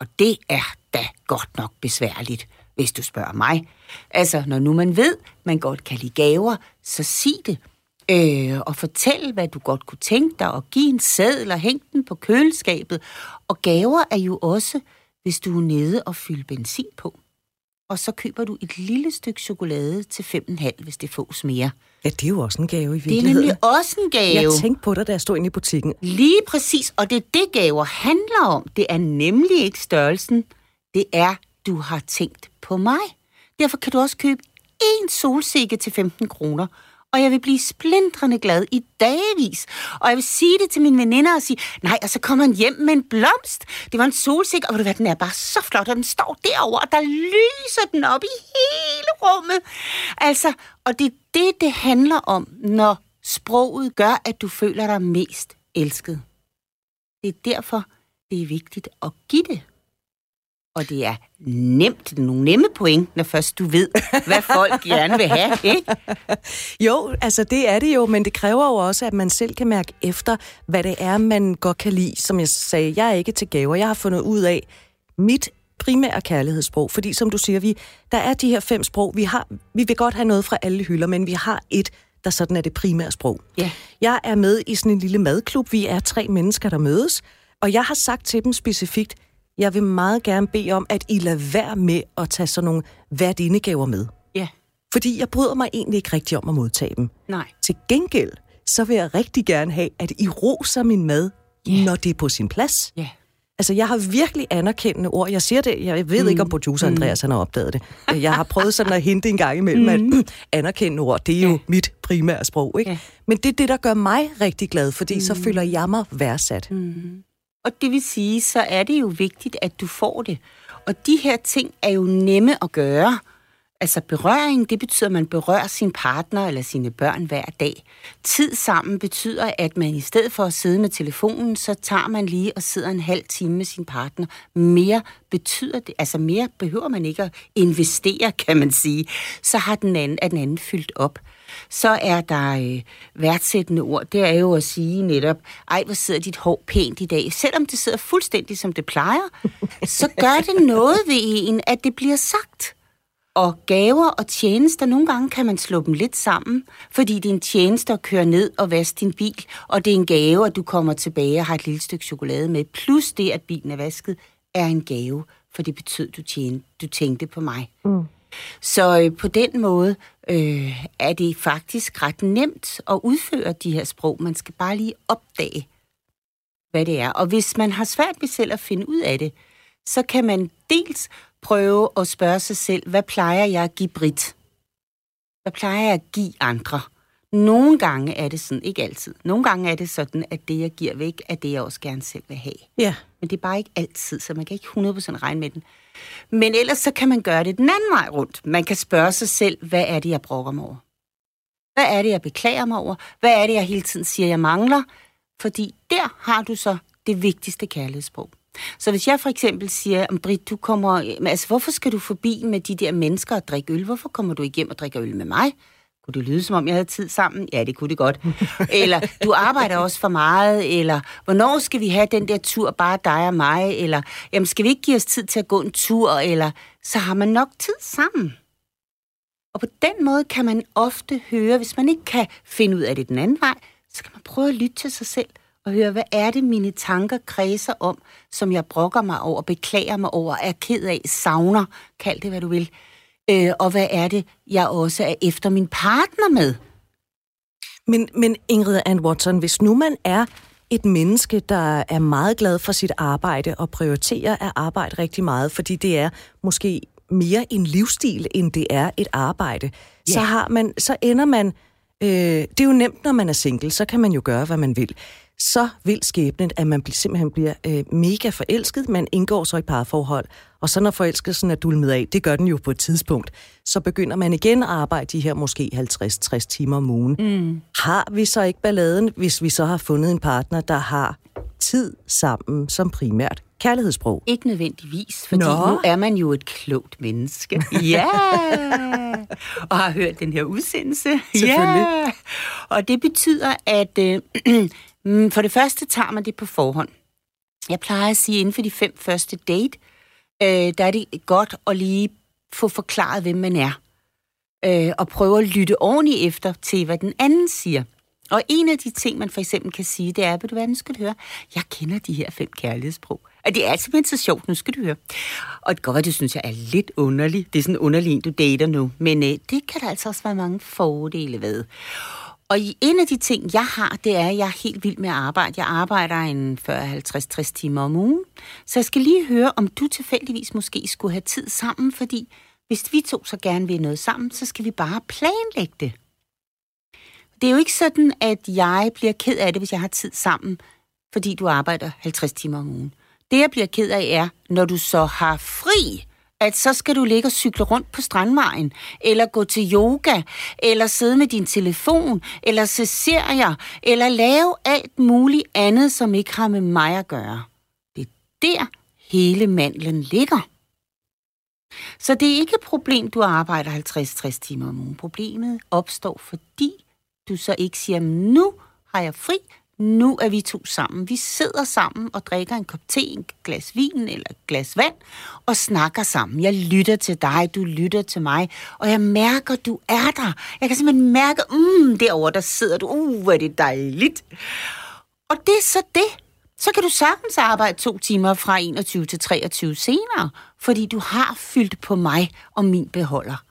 Og det er da godt nok besværligt. hvis du spørger mig. Altså, når nu man ved, man godt kan lide gaver, så sig det. Og fortæl, hvad du godt kunne tænke dig, og give en seddel og hæng den på køleskabet. Og gaver er jo også, hvis du er nede og fylder benzin på. Og så køber du et lille stykke chokolade til 5,5, hvis det fås mere. Ja, det er jo også en gave i virkeligheden. Det er nemlig også en gave. Jeg tænkte på dig, da jeg stod inde i butikken. Lige præcis, og det er det, gaver handler om. Det er nemlig ikke størrelsen. Det er, du har tænkt på mig. Derfor kan du også købe én solsikke til 15 kroner. Og jeg vil blive splindrende glad i dagvis. Og jeg vil sige det til mine veninder og sige, nej, og så kommer han hjem med en blomst. Det var en solsik, og ved du hvad, den er bare så flot, og den står derovre, og der lyser den op i hele rummet. Altså, og det er det, det handler om, når sproget gør, at du føler dig mest elsket. Det er derfor, det er vigtigt at give det. Og det er nemt, nogle nemme point, når først du ved, hvad folk gerne vil have, ikke? Jo, altså det er det jo, men det kræver jo også, at man selv kan mærke efter, hvad det er, man godt kan lide. Som jeg sagde, jeg er ikke til gaver. Jeg har fundet ud af mit primære kærlighedssprog, fordi som du siger, der er de her 5 sprog. Vi vil godt have noget fra alle hylder, men vi har et, der sådan er det primære sprog. Yeah. Jeg er med i sådan en lille madklub. Vi er 3 mennesker, der mødes, og jeg har sagt til dem specifikt, jeg vil meget gerne bede om, at I lader være med at tage sådan nogle værtindegaver med. Ja. Fordi jeg bryder mig egentlig ikke rigtig om at modtage dem. Nej. Til gengæld, så vil jeg rigtig gerne have, at I roser min mad, når det er på sin plads. Ja. Altså, jeg har virkelig anerkendende ord. Jeg siger det, jeg ved ikke, om producer Andreas han har opdaget det. Jeg har prøvet sådan at hente en gang imellem, at anerkendende ord, det er jo mit primære sprog, ikke? Ja. Men det er det, der gør mig rigtig glad, fordi så føler jeg mig værdsat. Mm. Og det vil sige, så er det jo vigtigt, at du får det. Og de her ting er jo nemme at gøre. Altså berøring, det betyder, at man berører sin partner eller sine børn hver dag. Tid sammen betyder, at man i stedet for at sidde med telefonen, så tager man lige og sidder en halv time med sin partner. Mere betyder det, altså mere behøver man ikke at investere, kan man sige. Så har den anden fyldt op. Så er der værdsættende ord. Det er jo at sige netop, ej, hvor sidder dit hår pænt i dag. Selvom det sidder fuldstændig, som det plejer, så gør det noget ved en, at det bliver sagt. Og gaver og tjenester, nogle gange kan man slå dem lidt sammen, fordi det er en tjeneste at køre ned og vaske din bil, og det er en gave, at du kommer tilbage og har et lille stykke chokolade med. Plus det, at bilen er vasket, er en gave, for det betød, du tænkte på mig. Mm. Så på den måde er det faktisk ret nemt at udføre de her sprog. Man skal bare lige opdage, hvad det er. Og hvis man har svært ved selv at finde ud af det, så kan man dels prøve at spørge sig selv, hvad plejer jeg at give Britt? Hvad plejer jeg at give andre? Nogle gange er det sådan, ikke altid. Nogle gange er det sådan, at det, jeg giver væk, er det, jeg også gerne selv vil have. Ja. Men det er bare ikke altid, så man kan ikke 100% regne med den. Men ellers så kan man gøre det den anden vej rundt. Man kan spørge sig selv, hvad er det, jeg brokker mig over? Hvad er det, jeg beklager mig over? Hvad er det, jeg hele tiden siger, jeg mangler? Fordi der har du så det vigtigste kærlighedssprog. Så hvis jeg for eksempel siger, Britt, du kommer, altså hvorfor skal du forbi med de der mennesker og drikke øl? Hvorfor kommer du ikke hjem og drikker øl med mig? Kunne det lyde, som om jeg havde tid sammen? Ja, det kunne det godt. Eller, du arbejder også for meget, eller, hvornår skal vi have den der tur, bare dig og mig? Eller, jamen, skal vi ikke give os tid til at gå en tur? Eller, så har man nok tid sammen. Og på den måde kan man ofte høre, hvis man ikke kan finde ud af det den anden vej, så kan man prøve at lytte til sig selv og høre, hvad er det, mine tanker kredser om, som jeg brokker mig over, beklager mig over, er ked af, savner, kald det, hvad du vil. Og hvad er det, jeg også er efter min partner med? Men Ingrid Anne Watson, hvis nu man er et menneske, der er meget glad for sit arbejde og prioriterer at arbejde rigtig meget, fordi det er måske mere en livsstil, end det er et arbejde, så ender man... det er jo nemt, når man er single, så kan man jo gøre, hvad man vil. Så vil skæbnen, at man simpelthen bliver mega forelsket, man indgår så i parforhold, og så når forelskelsen er dulmet af, det gør den jo på et tidspunkt, så begynder man igen at arbejde de her måske 50-60 timer om ugen. Mm. Har vi så ikke balladen, hvis vi så har fundet en partner, der har tid sammen som primært kærlighedssprog? Ikke nødvendigvis, fordi nu er man jo et klogt menneske. Ja! Yeah. Og har hørt den her udsendelse. Selvfølgelig. Yeah. Og det betyder, at for det første tager man det på forhånd. Jeg plejer at sige, at inden for de 5 første date, der er det godt at lige få forklaret, hvem man er. Og prøve at lytte ordentligt efter til, hvad den anden siger. Og en af de ting, man for eksempel kan sige, det er, vil du være, nu skal du høre, jeg kender de her 5 kærlighedssprog. Og det er simpelthen så sjovt, nu skal du høre. Og det kan godt, det synes jeg er lidt underligt. Det er sådan underligt, du dater nu. Men det kan der altså også være mange fordele ved. Og en af de ting, jeg har, det er, at jeg er helt vild med at arbejde. Jeg arbejder en 40-50-60 timer om ugen. Så jeg skal lige høre, om du tilfældigvis måske skulle have tid sammen, fordi hvis vi to så gerne vil noget sammen, så skal vi bare planlægge det. Det er jo ikke sådan, at jeg bliver ked af det, hvis jeg har tid sammen, fordi du arbejder 50 timer om ugen. Det, jeg bliver ked af, er, når du så har fri, at så skal du ligge og cykle rundt på Strandvejen, eller gå til yoga, eller sidde med din telefon, eller se serier, eller lave alt muligt andet, som ikke har med mig at gøre. Det er der, hele mandlen ligger. Så det er ikke et problem, du arbejder 50-60 timer om ugen. Problemet opstår, fordi du så ikke siger, nu har jeg fri, nu er vi to sammen. Vi sidder sammen og drikker en kop te, en glas vin eller et glas vand og snakker sammen. Jeg lytter til dig, du lytter til mig, og jeg mærker, du er der. Jeg kan simpelthen mærke, derovre der sidder du, hvor er det dejligt. Og det er så det. Så kan du sagtens arbejde 2 timer fra 21 til 23 senere, fordi du har fyldt på mig og min beholder.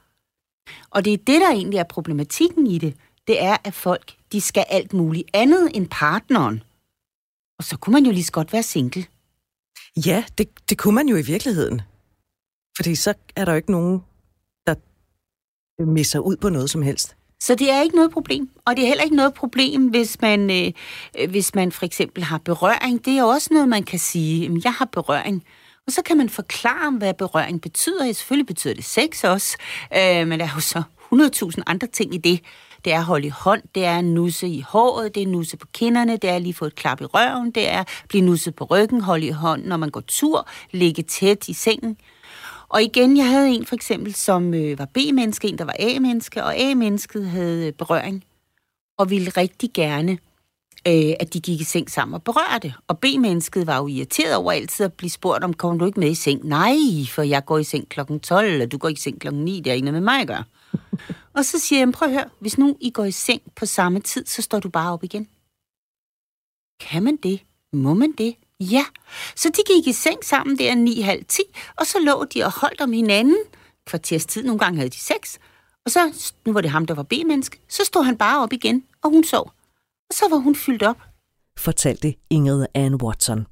Og det er det, der egentlig er problematikken i det. Det er, at folk, de skal alt muligt andet end partneren. Og så kunne man jo lige så godt være single. Ja, det kunne man jo i virkeligheden. Fordi så er der jo ikke nogen, der misser ud på noget som helst. Så det er ikke noget problem. Og det er heller ikke noget problem, hvis man, hvis man for eksempel har berøring. Det er jo også noget, man kan sige, jeg har berøring. Og så kan man forklare, hvad berøring betyder. Selvfølgelig betyder det sex også, men der er jo så 100.000 andre ting i det. Det er hold i hånd, det er nusse i håret, det er nusse på kinderne, det er lige få et klap i røven, det er blive nusset på ryggen, hold i hånd, når man går tur, ligge tæt i sengen. Og igen, jeg havde en for eksempel, som var B-menneske, en der var A-menneske, og A-mennesket havde berøring, og ville rigtig gerne, at de gik i seng sammen og berørte. Og B-mennesket var jo irriteret over altid at blive spurgt om, kommer du ikke med i seng? Nej, for jeg går i seng klokken 12, og du går i seng klokken 9, det er ikke noget med mig at gøre. Og så siger jeg, prøv at høre, hvis nu I går i seng på samme tid, så står du bare op igen. Kan man det? Må man det? Ja. Så de gik i seng sammen der 9:30, og så lå de og holdt om hinanden. Kvarters tid, nogle gange havde de 6. Og så, nu var det ham, der var B-menneske, så stod han bare op igen, og hun sov. Og så var hun fyldt op. Fortalte Ingrid Anne Watson.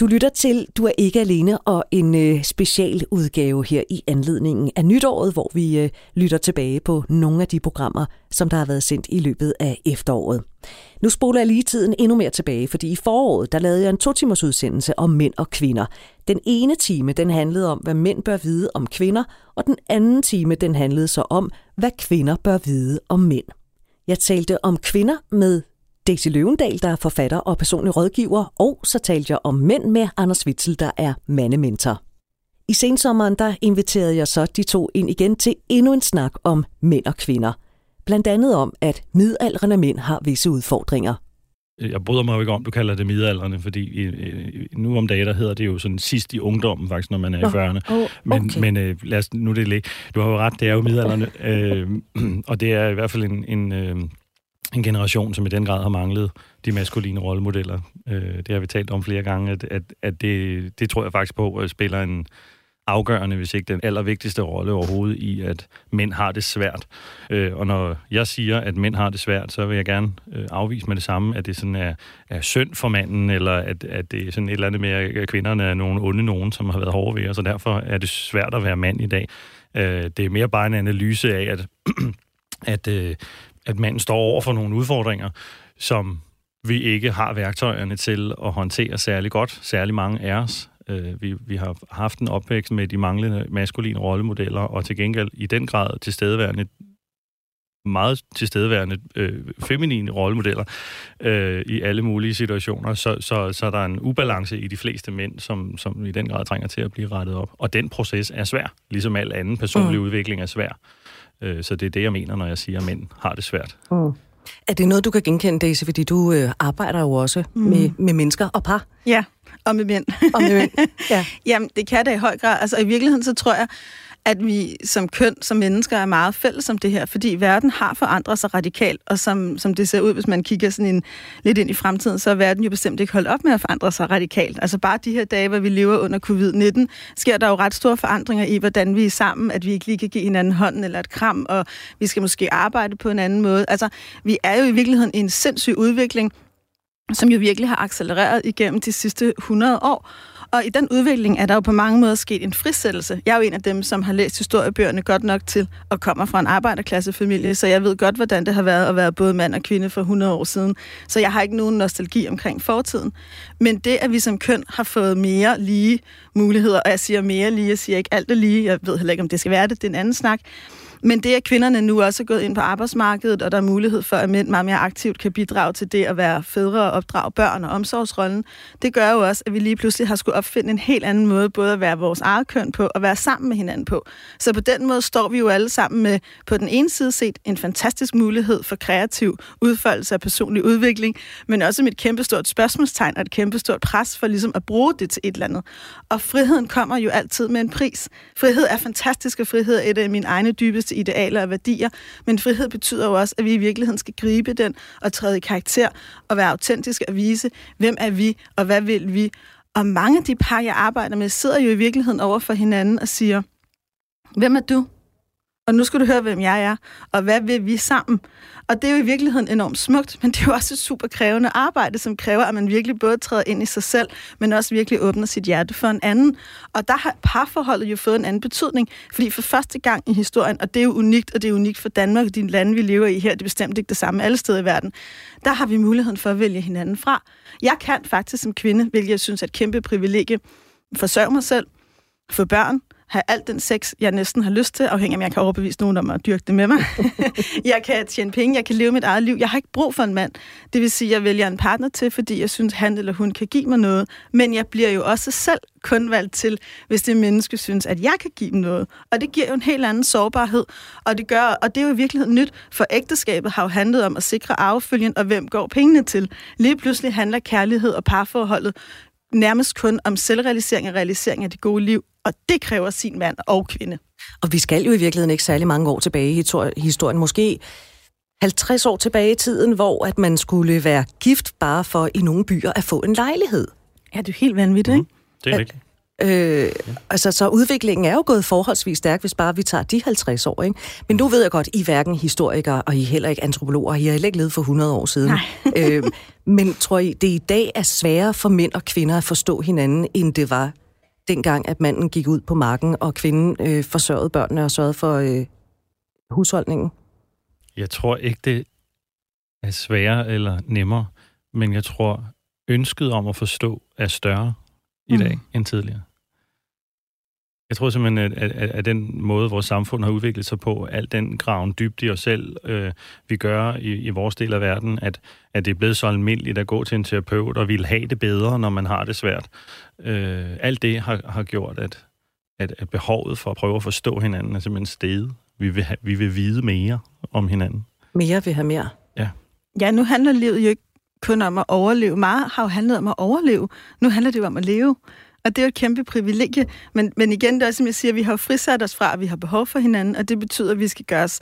Du lytter til Du er ikke alene og en specialudgave her i anledningen af nytåret, hvor vi lytter tilbage på nogle af de programmer, som der har været sendt i løbet af efteråret. Nu spoler jeg lige tiden endnu mere tilbage, fordi i foråret, der lavede jeg en 2-timers udsendelse om mænd og kvinder. Den ene time, den handlede om, hvad mænd bør vide om kvinder, og den anden time, den handlede så om, hvad kvinder bør vide om mænd. Jeg talte om kvinder med Daisy Løvendal, der er forfatter og personlig rådgiver, og så talte jeg om mænd med Anders Witzel, der er mandementor. I sensommeren, der inviterede jeg så de to ind igen til endnu en snak om mænd og kvinder. Blandt andet om, at midaldrende mænd har visse udfordringer. Jeg bryder mig jo ikke om, du kalder det midaldrende, fordi nu om dagen, der hedder det jo sådan sidst i ungdommen, faktisk, når man er i 40'erne. Okay. Men lad os nu det ligge. Du har jo ret, det er jo midaldrende, og det er i hvert fald en generation, som i den grad har manglet de maskuline rollemodeller. Det har vi talt om flere gange, at det tror jeg faktisk på, spiller en afgørende, hvis ikke den allervigtigste rolle overhovedet i, at mænd har det svært. Og når jeg siger, at mænd har det svært, så vil jeg gerne afvise med det samme, at det sådan er synd for manden, eller at det er sådan et eller andet med, at kvinderne er nogle onde nogen, som har været hårde ved os, og derfor er det svært at være mand i dag. Det er mere bare en analyse af, at manden står over for nogle udfordringer, som vi ikke har værktøjerne til at håndtere særlig godt, særlig mange af os. Vi har haft en opvækst med de manglende maskuline rollemodeller, og til gengæld i den grad meget tilstedeværende feminine rollemodeller i alle mulige situationer, så der er en ubalance i de fleste mænd, som i den grad trænger til at blive rettet op. Og den proces er svær, ligesom al anden personlig udvikling er svær. Så det er det, jeg mener, når jeg siger, at mænd har det svært. Mm. Er det noget, du kan genkende, Daisy? Fordi du arbejder jo også med mennesker og par. Ja, og med mænd. Ja. Jamen, det kan det i høj grad. Altså, i virkeligheden, så tror jeg, at vi som køn, som mennesker, er meget fælles om det her, fordi verden har forandret sig radikalt, og som det ser ud, hvis man kigger sådan lidt ind i fremtiden, så er verden jo bestemt ikke holdt op med at forandre sig radikalt. Altså bare de her dage, hvor vi lever under covid-19, sker der jo ret store forandringer i, hvordan vi er sammen, at vi ikke lige kan give hinanden hånden eller et kram, og vi skal måske arbejde på en anden måde. Altså, vi er jo i virkeligheden i en sindssyg udvikling, som jo virkelig har accelereret igennem de sidste 100 år. Og i den udvikling er der jo på mange måder sket en frisættelse. Jeg er jo en af dem, som har læst historiebøgerne godt nok til og kommer fra en arbejderklassefamilie, så jeg ved godt, hvordan det har været at være både mand og kvinde for 100 år siden. Så jeg har ikke nogen nostalgi omkring fortiden. Men det, at vi som køn har fået mere lige muligheder, og jeg siger mere lige, jeg siger ikke alt er lige, jeg ved heller ikke, om det skal være det, det er en anden snak. Men det, at kvinderne nu også er gået ind på arbejdsmarkedet, og der er mulighed for, at mænd meget mere aktivt kan bidrage til det at være fædre og opdrage børn og omsorgsrollen, det gør jo også, at vi lige pludselig har skulle opfinde en helt anden måde, både at være vores eget køn på og være sammen med hinanden på. Så på den måde står vi jo alle sammen med, på den ene side set, en fantastisk mulighed for kreativ udfoldelse og personlig udvikling, men også med et kæmpestort spørgsmålstegn og et kæmpestort pres for ligesom at bruge det til et eller andet. Og friheden kommer jo altid med en pris. Frihed er fantastisk, og frihed er et af mine egne dybeste idealer og værdier, men frihed betyder jo også, at vi i virkeligheden skal gribe den og træde i karakter og være autentiske og vise, hvem er vi og hvad vil vi. Og mange af de par, jeg arbejder med, sidder jo i virkeligheden over for hinanden og siger, hvem er du? Og nu skal du høre, hvem jeg er, og hvad vil vi sammen? Og det er jo i virkeligheden enormt smukt, men det er jo også et super krævende arbejde, som kræver, at man virkelig både træder ind i sig selv, men også virkelig åbner sit hjerte for en anden. Og der har parforholdet jo fået en anden betydning, fordi for første gang i historien, og det er jo unikt, og det er unikt for Danmark og de lande, vi lever i her, det er bestemt ikke det samme alle steder i verden, der har vi muligheden for at vælge hinanden fra. Jeg kan faktisk som kvinde, hvilket jeg synes er et kæmpe privilegie, forsørge mig selv, få børn, have alt den sex, jeg næsten har lyst til, afhængig af, om jeg kan overbevise nogen om at dyrke det med mig. Jeg kan tjene penge, jeg kan leve mit eget liv. Jeg har ikke brug for en mand. Det vil sige, at jeg vælger en partner til, fordi jeg synes, han eller hun kan give mig noget. Men jeg bliver jo også selv kun valgt til, hvis det menneske synes, at jeg kan give dem noget. Og det giver jo en helt anden sårbarhed. Og det er jo i virkeligheden nyt, for ægteskabet har jo handlet om at sikre arvefølgen, og hvem går pengene til. Lige pludselig handler kærlighed og parforholdet nærmest kun om selvrealisering og realisering af det gode liv, og det kræver sin mand og kvinde. Og vi skal jo i virkeligheden ikke særlig mange år tilbage i historien, måske 50 år tilbage i tiden, hvor at man skulle være gift bare for i nogle byer at få en lejlighed. Ja, det er jo helt vanvittigt, ikke? Det er rigtigt. Altså, så udviklingen er jo gået forholdsvis stærkt, hvis bare vi tager de 50 år, ikke? Men nu ved jeg godt, I er hverken historikere, og I er heller ikke antropologer, I har heller ikke levet for 100 år siden. Men tror I, det i dag er sværere for mænd og kvinder at forstå hinanden, end det var dengang, at manden gik ud på marken, og kvinden forsørgede børnene og sørgede for husholdningen? Jeg tror ikke, det er sværere eller nemmere, men jeg tror, ønsket om at forstå er større i dag end tidligere. Jeg tror simpelthen, at den måde, vores samfund har udviklet sig på, al den graven dybt i os selv, vi gør i vores del af verden, at det er blevet så almindeligt at gå til en terapeut og ville have det bedre, når man har det svært. Alt det har gjort, at behovet for at prøve at forstå hinanden er simpelthen steget. Vi vil vide mere om hinanden. Mere vil have mere? Ja. Ja, nu handler livet jo ikke kun om at overleve. Meget har jo handlet om at overleve. Nu handler det jo om at leve. Og det er jo et kæmpe privilegie, men igen, det er også, som jeg siger, vi har frisat os fra, at vi har behov for hinanden, og det betyder, at vi skal gøre os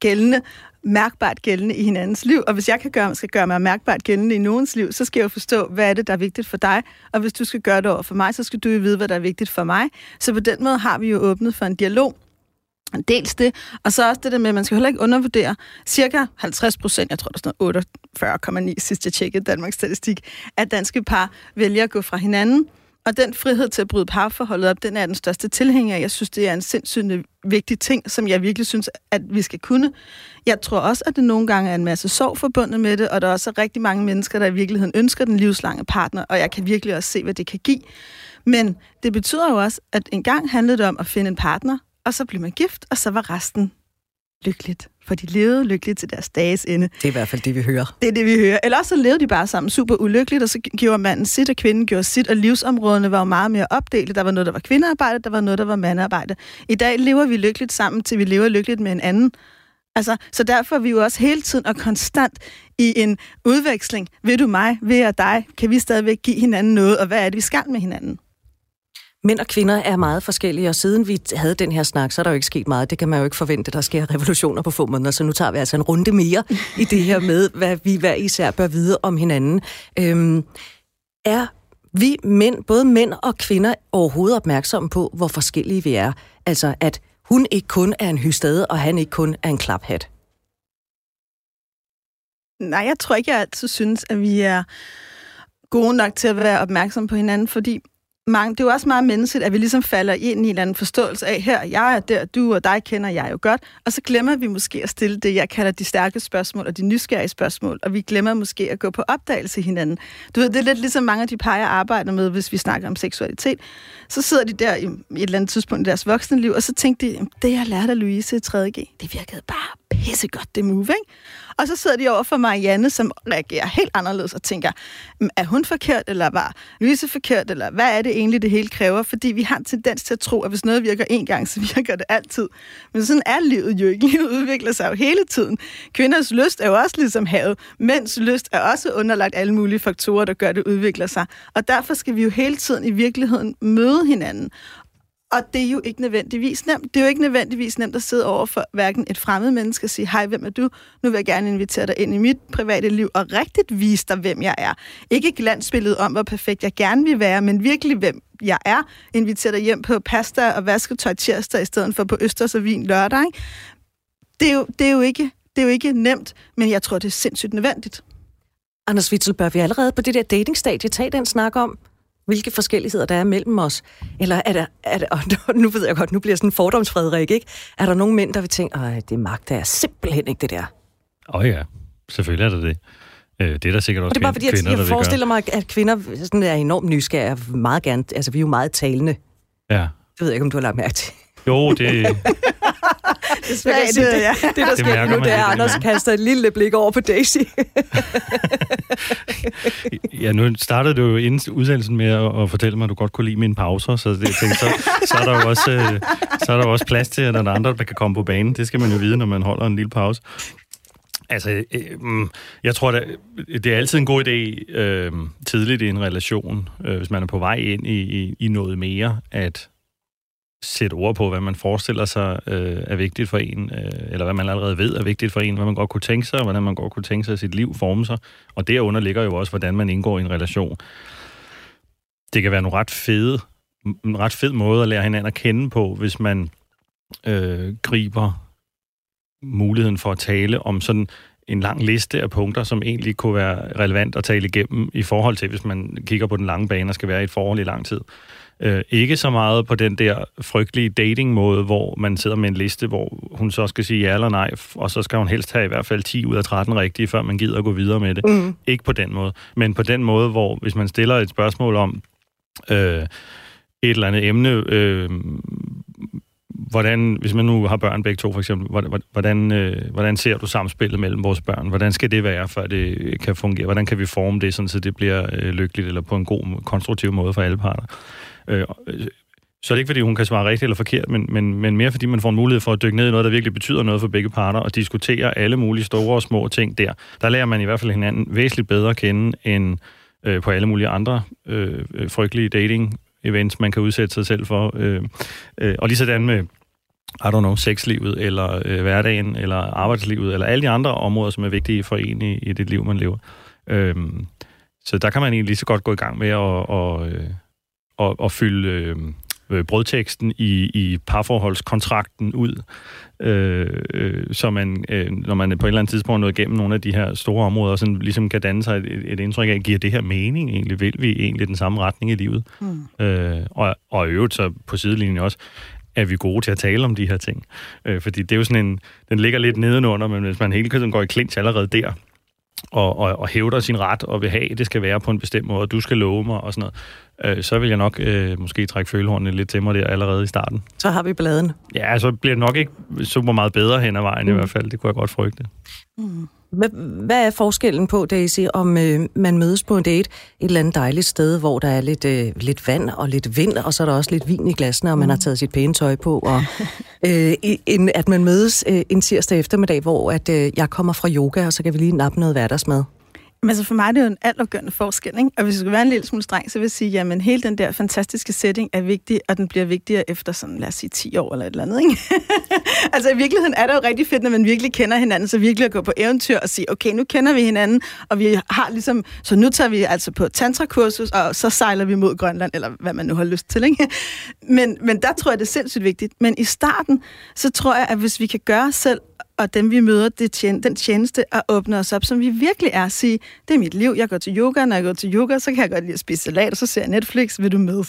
gældende, mærkbart gældende i hinandens liv. Og hvis jeg skal gøre mig mærkbart gældende i nogens liv, så skal jeg jo forstå, hvad er det, der er vigtigt for dig. Og hvis du skal gøre det over for mig, så skal du jo vide, hvad der er vigtigt for mig. Så på den måde har vi jo åbnet for en dialog. Dels det, og så også det der med, at man skal heller ikke undervurdere cirka 50%, jeg tror det er sådan noget 48,9, sidst jeg tjekkede Danmarks Statistik, at danske par vælger at gå fra hinanden. Og den frihed til at bryde parforholdet op, den er den største tilhænger. Jeg synes, det er en sindssygt vigtig ting, som jeg virkelig synes, at vi skal kunne. Jeg tror også, at det nogle gange er en masse sorg forbundet med det, og der er også rigtig mange mennesker, der i virkeligheden ønsker den livslange partner, og jeg kan virkelig også se, hvad det kan give. Men det betyder jo også, at engang handlede det om at finde en partner, og så blev man gift, og så var resten lykkeligt. For de levede lykkeligt til deres dages ende. Det er i hvert fald det, vi hører. Det er det, vi hører. Eller også så levede de bare sammen super ulykkeligt, og så gjorde manden sit, og kvinden gjorde sit, og livsområderne var jo meget mere opdelte. Der var noget, der var kvindearbejde, der var noget, der var mandearbejde. I dag lever vi lykkeligt sammen, til vi lever lykkeligt med en anden. Altså, så derfor er vi jo også hele tiden og konstant i en udveksling. Vil du mig? Vil jeg dig? Kan vi stadigvæk give hinanden noget? Og hvad er det, vi skal med hinanden? Mænd og kvinder er meget forskellige, og siden vi havde den her snak, så er der jo ikke sket meget. Det kan man jo ikke forvente, der sker revolutioner på få måneder, så nu tager vi altså en runde mere i det her med, hvad vi hver især bør vide om hinanden. Er vi mænd, både mænd og kvinder, overhovedet opmærksomme på, hvor forskellige vi er? Altså, at hun ikke kun er en hystade, og han ikke kun er en klaphat? Nej, jeg tror ikke, jeg altid synes, at vi er gode nok til at være opmærksomme på hinanden, fordi det er jo også meget menneskeligt, at vi ligesom falder ind i en eller anden forståelse af, her jeg er der, du og dig kender jeg jo godt, og så glemmer vi måske at stille det, jeg kalder de stærke spørgsmål og de nysgerrige spørgsmål, og vi glemmer måske at gå på opdagelse hinanden. Du ved, det er lidt ligesom mange af de par, jeg arbejder med, hvis vi snakker om seksualitet. Så sidder de der i et eller andet tidspunkt i deres voksne liv, og så tænkte de, det jeg lærte af Louise i 3.G, det virkede bare pissegodt, det move, ikke? Og så sidder de over for Marianne, som reagerer helt anderledes og tænker, er hun forkert, eller var Louise forkert, eller hvad er det egentlig, det hele kræver? Fordi vi har en tendens til at tro, at hvis noget virker en gang, så virker det altid. Men sådan er livet jo ikke. Livet udvikler sig jo hele tiden. Kvinders lyst er jo også ligesom havet. Mænds lyst er også underlagt alle mulige faktorer, der gør, at det udvikler sig. Og derfor skal vi jo hele tiden i virkeligheden møde hinanden. Og det er jo ikke nødvendigvis nemt. Det er jo ikke nødvendigvis nemt at sidde over for hverken et fremmed menneske og sige, hej, hvem er du? Nu vil jeg gerne invitere dig ind i mit private liv og rigtigt vise dig, hvem jeg er. Ikke glansbilledet om, hvor perfekt jeg gerne vil være, men virkelig, hvem jeg er. Inviterer dig hjem på pasta og vasketøj tirsdag i stedet for på østers og vin lørdag. Det er jo ikke nemt, men jeg tror, det er sindssygt nødvendigt. Anders Witzel, bør vi allerede på det der datingstadie tage den snak om, hvilke forskelligheder der er mellem os? Eller er der, og nu ved jeg godt, nu bliver sådan en fordomsfrederik, ikke? Er der nogen mænd, der vil tænke, det magter jeg simpelthen ikke, det der? Ja, selvfølgelig er der det. Det er der sikkert også kvinder, der vil gøre. Det er bare fordi, jeg forestiller mig, at kvinder sådan er enormt nysgerrige, meget gerne, altså vi er jo meget talende. Ja. Det ved jeg ikke, om du har lagt mærke til. Jo, det... Det der sker nu, det er, Anders kaster et lille blik over på Daisy. Nu startede du jo inden udsendelsen med at fortælle mig, at du godt kunne lide mine pauser, så det, jeg tænkte, så er der jo også, plads til, at der er andre, der kan komme på banen. Det skal man jo vide, når man holder en lille pause. Altså, jeg tror, det er altid en god idé tidligt i en relation, hvis man er på vej ind i noget mere, at sætte ord på, hvad man forestiller sig er vigtigt for en, eller hvad man allerede ved er vigtigt for en, hvad man godt kunne tænke sig, hvordan man godt kunne tænke sig at sit liv forme sig. Og derunder ligger jo også, hvordan man indgår i en relation. Det kan være en ret fed måde at lære hinanden at kende på, hvis man griber muligheden for at tale om sådan en lang liste af punkter, som egentlig kunne være relevant at tale igennem i forhold til, hvis man kigger på den lange bane og skal være i et forhold i lang tid. Ikke så meget på den der frygtelige datingmåde, hvor man sidder med en liste, hvor hun så skal sige ja eller nej, og så skal hun helst have i hvert fald 10 ud af 13 rigtige, før man gider at gå videre med det. Mm. Ikke på den måde, men på den måde, hvor hvis man stiller et spørgsmål om et eller andet emne, hvordan, hvis man nu har børn begge to for eksempel, hvordan ser du samspillet mellem vores børn? Hvordan skal det være, før det kan fungere? Hvordan kan vi forme det, sådan, så det bliver lykkeligt eller på en god, konstruktiv måde for alle parter? Så er det ikke, fordi hun kan svare rigtigt eller forkert, men mere fordi man får en mulighed for at dykke ned i noget, der virkelig betyder noget for begge parter, og diskutere alle mulige store og små ting der. Der lærer man i hvert fald hinanden væsentligt bedre at kende, end på alle mulige andre frygtelige dating-events, man kan udsætte sig selv for. Og lige sådan med, sexlivet, eller hverdagen, eller arbejdslivet, eller alle de andre områder, som er vigtige for en i det liv, man lever. Så der kan man egentlig lige så godt gå i gang med at fylde brødteksten i parforholdskontrakten ud, så man, når man på et eller andet tidspunkt nået igennem nogle af de her store områder, sådan ligesom kan danne sig et indtryk af, giver det her mening egentlig? Vil vi egentlig den samme retning i livet? Mm. Og øvrigt så på sidelinjen også, er vi gode til at tale om de her ting? Fordi det er jo sådan den ligger lidt nedenunder, men hvis man hele tiden går i clinch allerede der, og hævder sin ret og vil have, det skal være på en bestemt måde, og du skal love mig og sådan noget, så vil jeg nok måske trække følehornene lidt til mig der allerede i starten. Så har vi balladen. Ja, så bliver det nok ikke super meget bedre hen ad vejen i hvert fald. Det kunne jeg godt frygte. Mm. Hvad er forskellen på, Daisy, om man mødes på en date et eller andet dejligt sted, hvor der er lidt vand og lidt vind, og så er der også lidt vin i glassene, og man har taget sit pæne tøj på, og at man mødes en tirsdag eftermiddag, hvor at jeg kommer fra yoga, og så kan vi lige nappe noget hverdagsmad? Men altså for mig, det er jo en altafgørende forskel, ikke? Og hvis du skal være en lille smule streng, så vil jeg sige, jamen hele den der fantastiske setting er vigtig, og den bliver vigtigere efter sådan, lad os sige, 10 år eller et eller andet, ikke? Altså i virkeligheden er det jo rigtig fedt, når man virkelig kender hinanden, så virkelig at gå på eventyr og sige, okay, nu kender vi hinanden, og vi har ligesom, så nu tager vi altså på tantrakursus, og så sejler vi mod Grønland, eller hvad man nu har lyst til, ikke? Men der tror jeg, det er sindssygt vigtigt. Men i starten, så tror jeg, at hvis vi kan gøre selv, og dem vi møder, den tjeneste at åbne os op, som vi virkelig er, sige, det er mit liv, jeg går til yoga, når jeg går til yoga, så kan jeg godt lide at spise salat, og så ser jeg Netflix, vil du med?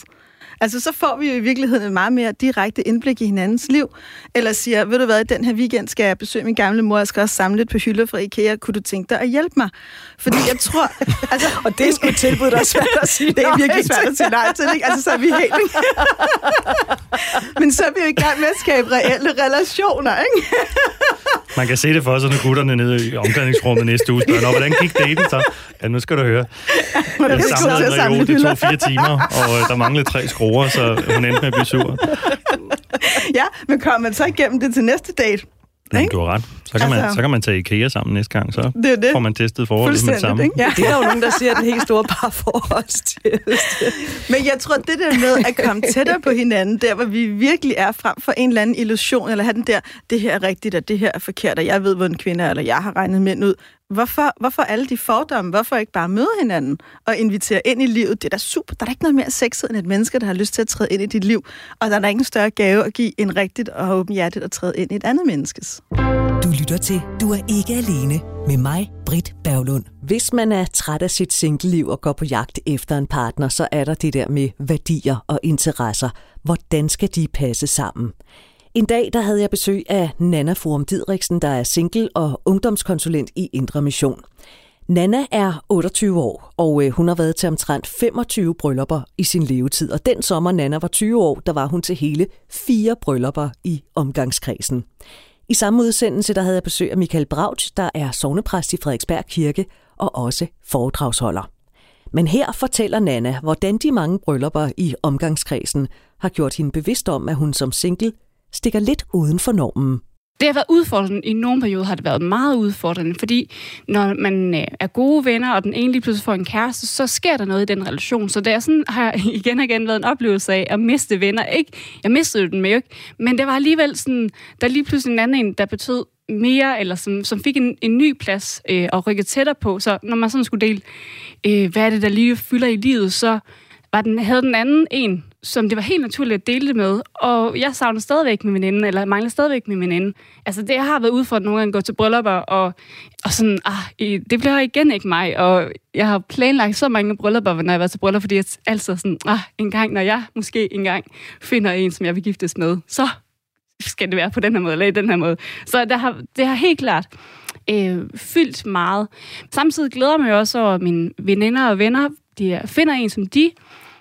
Altså, så får vi jo i virkeligheden et meget mere direkte indblik i hinandens liv, eller siger, ved du hvad, den her weekend skal jeg besøge min gamle mor, jeg skal også samle lidt på hylder fra IKEA, kunne du tænke dig at hjælpe mig? Fordi jeg tror... Altså, og det er sgu et tilbud, der er svært at sige. Det er virkelig svært at sige nej til, ikke? Altså, så er vi helt... Men så er vi jo i gang med at skabe reelle relationer, ikke? Man kan se det for sådan nogle gutterne nede i omklædningsrummet næste uge, spørger, hvordan gik daten så? Ja, nu skal du høre. Jeg samlede en reol, det tog 4 timer, og der manglede 3 skruer, så hun endte med at blive sur. Ja, men kommer man så igennem det til næste date? Jamen, du har ret. Så kan man tage IKEA sammen næste gang, så det. Får man testet forholdet med det samme. Ja. Det er jo nogen, der siger, den helt store parforholdstest. Men jeg tror, det der med at komme tættere på hinanden, der hvor vi virkelig er frem for en eller anden illusion, eller have den der, det her er rigtigt, og det her er forkert, og jeg ved, hvor en kvinde er, eller jeg har regnet mænd ud. Hvorfor alle de fordomme? Hvorfor ikke bare møde hinanden og invitere ind i livet? Det er da super. Der er da ikke noget mere sexet end et menneske, der har lyst til at træde ind i dit liv. Og der er da ikke en større gave at give en rigtigt og åbenhjertet at træde ind i et andet menneskes. Du lytter til Du er ikke alene med mig, Britt Berglund. Hvis man er træt af sit singleliv og går på jagt efter en partner, så er der det der med værdier og interesser. Hvordan skal de passe sammen? En dag der havde jeg besøg af Nana Forum Didriksen, der er single og ungdomskonsulent i Indre Mission. Nana er 28 år, og hun har været til omtrent 25 bryllupper i sin levetid. Og den sommer, Nana var 20 år, der var hun til hele 4 bryllupper i omgangskredsen. I samme udsendelse der havde jeg besøg af Michael Braut, der er sognepræst i Frederiksberg Kirke og også foredragsholder. Men her fortæller Nana, hvordan de mange bryllupper i omgangskredsen har gjort hende bevidst om, at hun som single stikker lidt uden for normen. Det har været udfordrende. I nogle perioder har det været meget udfordrende, fordi når man er gode venner, og den ene lige pludselig får en kæreste, så sker der noget i den relation. Så det er sådan, har igen og igen været en oplevelse af at miste venner. Ikke? Jeg mistede jo den med, ikke? Men det var alligevel sådan, der lige pludselig en anden en, der betød mere, eller som fik en ny plads og rykke tættere på. Så når man sådan skulle dele, hvad er det, der lige fylder i livet, så havde den anden en, som det var helt naturligt at dele det med, og jeg savner stadigvæk min veninde, eller mangler stadigvæk min veninde. Altså, det har været udfordret nogle gange at gå til bryllupper, og sådan, det bliver igen ikke mig, og jeg har planlagt så mange bryllupper, når jeg var til bryllup, fordi jeg altid sådan, en gang, når jeg måske engang finder en, som jeg vil giftes med, så skal det være på den her måde, eller i den her måde. Så det har helt klart fyldt meget. Samtidig glæder jeg mig også over mine veninder og venner, de finder en, som de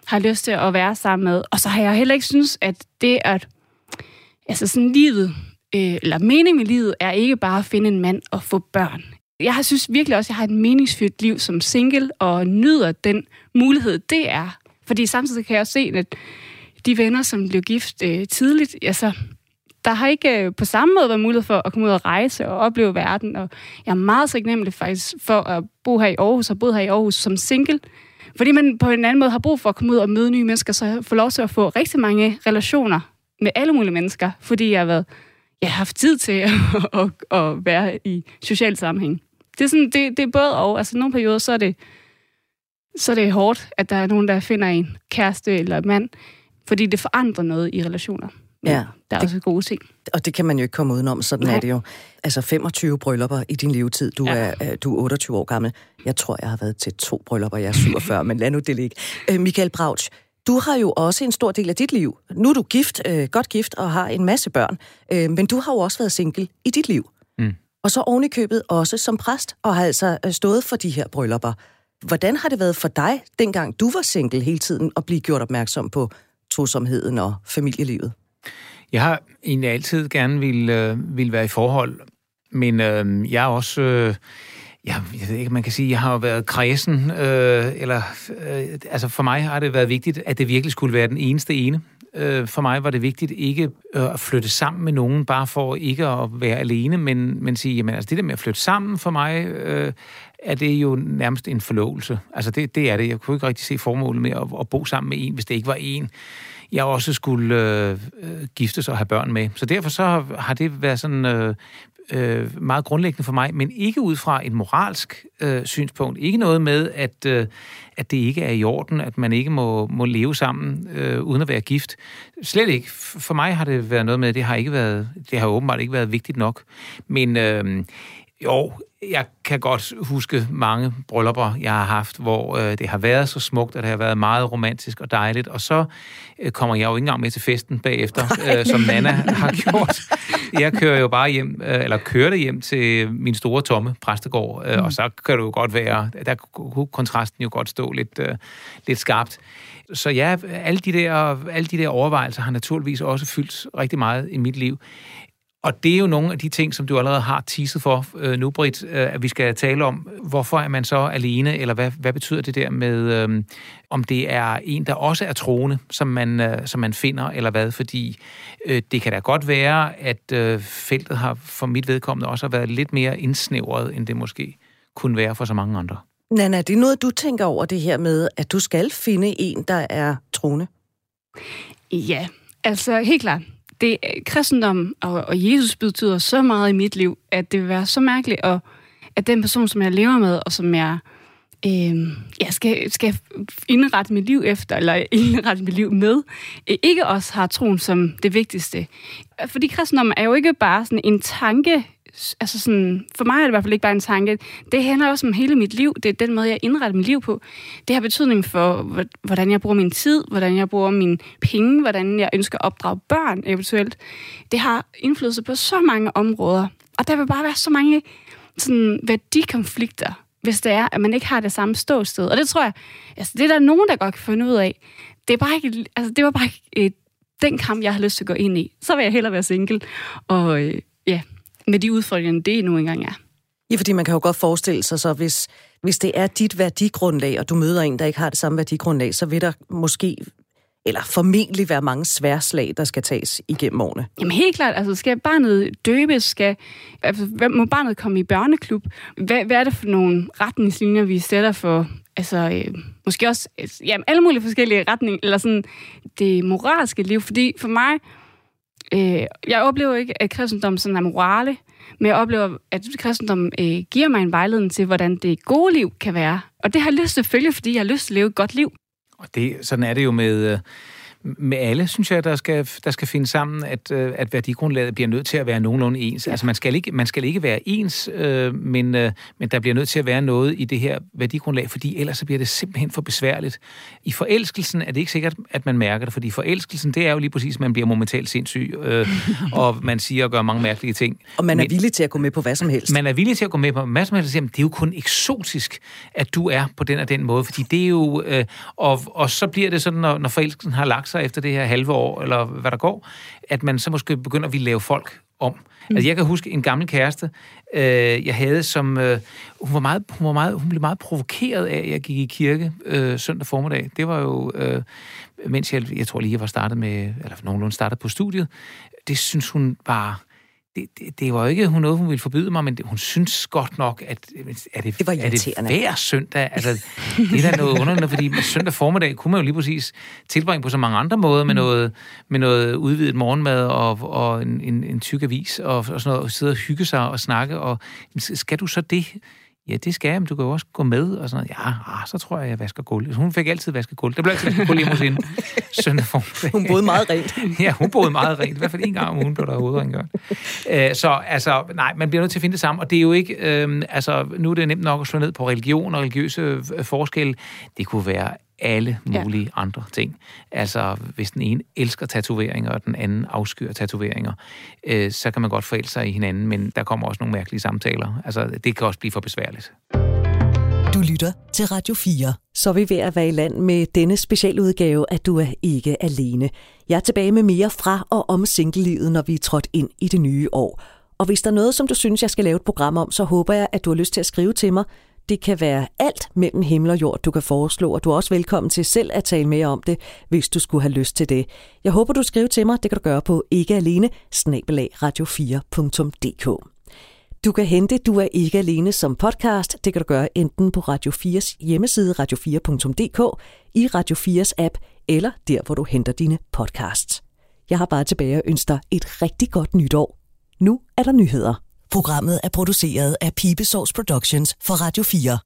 har lyst til at være sammen med. Og så har jeg heller ikke synes, at det at... Altså sådan livet, eller meningen med livet, er ikke bare at finde en mand og få børn. Jeg har synes virkelig også, at jeg har et meningsfyldt liv som single, og nyder den mulighed, det er. Fordi samtidig kan jeg også se, at de venner, som blev gift tidligt, altså, der har ikke på samme måde været mulighed for at komme ud og rejse og opleve verden. Og jeg er meget taknemmelig faktisk for at bo her i Aarhus, og boet her i Aarhus som single. Fordi man på en anden måde har brug for at komme ud og møde nye mennesker, så jeg får lov til at få rigtig mange relationer med alle mulige mennesker, fordi jeg har haft tid til at være i social sammenhæng. Det er, sådan, det er både og. Altså nogle perioder, så er det hårdt, at der er nogen, der finder en kæreste eller mand, fordi det forandrer noget i relationer. Men ja, der er også gode ting. Og det kan man jo ikke komme udenom, sådan er det jo. Altså 25 bryllupper i din levetid. Du er 28 år gammel. Jeg tror, jeg har været til 2 bryllupper, jeg er 47, men lad nu det ligge. Michael Brautsch, du har jo også en stor del af dit liv. Nu er du gift, godt gift, og har en masse børn. Men du har jo også været single i dit liv. Mm. Og så oven i købet også som præst, og har altså stået for de her bryllupper. Hvordan har det været for dig, dengang du var single hele tiden, at blive gjort opmærksom på tosomheden og familielivet? Jeg har egentlig altid gerne ville være i forhold, men jeg er også... jeg ved ikke, man kan sige, jeg har jo været kræsen, altså for mig har det været vigtigt, at det virkelig skulle være den eneste ene. for mig var det vigtigt ikke at flytte sammen med nogen, bare for ikke at være alene, men sige, jamen altså det der med at flytte sammen for mig, er det jo nærmest en forlovelse. Altså det er det. Jeg kunne ikke rigtig se formålet med at bo sammen med en, hvis det ikke var en, jeg også skulle giftes og have børn med. Så derfor så har det været sådan meget grundlæggende for mig, men ikke ud fra et moralsk synspunkt. Ikke noget med, at det ikke er i orden, at man ikke må leve sammen uden at være gift. Slet ikke. For mig har det været noget med, det har åbenbart ikke været vigtigt nok. Men jeg kan godt huske mange bryllupper, jeg har haft, hvor det har været så smukt, og det har været meget romantisk og dejligt, og så kommer jeg jo ikke engang med til festen bagefter, som Nana har gjort. Jeg kører jo bare hjem, eller kørte hjem til min store tomme præstegård, og så kan det jo godt være, der kunne kontrasten jo godt stå lidt skarpt. Så ja, alle de der overvejelser har naturligvis også fyldt rigtig meget i mit liv. Og det er jo nogle af de ting, som du allerede har teaset for nu, Britt, at vi skal tale om. Hvorfor er man så alene, eller hvad betyder det der med, om det er en, der også er troende, som man finder, eller hvad? Fordi det kan da godt være, at feltet har for mit vedkommende også har været lidt mere indsnævret, end det måske kunne være for så mange andre. Nana, det er noget, du tænker over det her med, at du skal finde en, der er troende? Ja, altså helt klart. Det kristendom og Jesus betyder så meget i mit liv, at det vil være så mærkeligt, og at den person, som jeg lever med, og som jeg skal indrette mit liv efter, eller indrette mit liv med, ikke også har troen som det vigtigste. Fordi kristendom er jo ikke bare sådan en tanke, altså sådan, for mig er det i hvert fald ikke bare en tanke. Det handler også om hele mit liv. Det er den måde, jeg indretter mit liv på. Det har betydning for, hvordan jeg bruger min tid, hvordan jeg bruger mine penge, hvordan jeg ønsker at opdrage børn eventuelt. Det har indflydelse på så mange områder. Og der vil bare være så mange sådan, værdikonflikter, hvis det er, at man ikke har det samme ståsted. Og det tror jeg, altså det er der nogen, der godt kan finde ud af. Det er bare ikke, altså det var bare ikke den kamp, jeg har lyst til at gå ind i. Så vil jeg hellere være single. Og med de udfordringer, det nu engang er. Ja, fordi man kan jo godt forestille sig, så hvis det er dit værdigrundlag, og du møder en, der ikke har det samme værdigrundlag, så vil der måske, eller formentlig være mange sværslag, der skal tages igennem årene. Jamen helt klart, altså skal barnet døbes? Må barnet komme i børneklub? Hvad er det for nogle retningslinjer, vi sætter for? Altså, måske også alle mulige forskellige retninger, eller sådan det moralske liv, fordi for mig... Jeg oplever ikke, at kristendommen sådan er morale, men jeg oplever, at kristendommen giver mig en vejledning til, hvordan det gode liv kan være. Og det har jeg lyst til at følge, fordi jeg har lyst til at leve et godt liv. Og sådan er det jo med alle, synes jeg, der skal finde sammen, at værdigrundlaget bliver nødt til at være nogenlunde ens. Ja. Altså, man skal ikke være ens, men der bliver nødt til at være noget i det her værdigrundlag, fordi ellers så bliver det simpelthen for besværligt. I forelskelsen er det ikke sikkert, at man mærker det, fordi forelskelsen, det er jo lige præcis, at man bliver momentalt sindssyg, og man siger og gør mange mærkelige ting. Og man er villig til at gå med på hvad som helst. Man er villig til at gå med på hvad som helst, men det er jo kun eksotisk, at du er på den og den måde, fordi det er jo... Og så bliver det sådan, når forelskelsen har lagt sig efter det her halve år, eller hvad der går, at man så måske begynder at ville lave folk om. Altså, jeg kan huske en gammel kæreste, jeg havde, som... hun blev meget provokeret af, at jeg gik i kirke søndag formiddag. Det var jo... mens jeg tror lige, jeg var startet med... Eller nogenlunde startet på studiet. Det synes hun var... Det var jo ikke noget, hun ville forbyde mig, men hun synes godt nok, at det er hver søndag. Altså, det er da noget underligt, fordi søndag formiddag kunne man jo lige præcis tilbringe på så mange andre måder med noget udvidet morgenmad og en tyk avis og sådan noget, og sidde og hygge sig og snakke. Og skal du så det? Ja, det skal jeg, men du kan jo også gå med, og sådan noget. Ja, så tror jeg vasker gulv. Hun fik altid vasket gulv. Der blev altid vasket gulv hjemme hos hende. Hun boede meget rent. Ja, hun boede meget rent. I hvert fald en gang om ugen blev der hovedrengørt. Så altså, nej, man bliver nødt til at finde det sammen, og det er jo ikke, nu er det nemt nok at slå ned på religion og religiøse forskelle. Det kunne være alle mulige andre ting. Altså, hvis den ene elsker tatoveringer, og den anden afskyr tatoveringer, så kan man godt forelske sig i hinanden, men der kommer også nogle mærkelige samtaler. Altså, det kan også blive for besværligt. Du lytter til Radio 4. Så er vi ved at være i land med denne specialudgave, at Du Er Ikke Alene. Jeg er tilbage med mere fra og om singlelivet, når vi er trådt ind i det nye år. Og hvis der er noget, som du synes, jeg skal lave et program om, så håber jeg, at du har lyst til at skrive til mig. Det kan være alt mellem himmel og jord, du kan foreslå, og du er også velkommen til selv at tale mere om det, hvis du skulle have lyst til det. Jeg håber, du skriver til mig. Det kan du gøre på ikkealene@radio4.dk. Du kan hente Du Er Ikke Alene som podcast. Det kan du gøre enten på Radio 4's hjemmeside, radio4.dk, i Radio 4's app, eller der, hvor du henter dine podcasts. Jeg har bare tilbage at ønske dig et rigtig godt nytår. Nu er der nyheder. Programmet er produceret af Pibesovs Productions for Radio 4.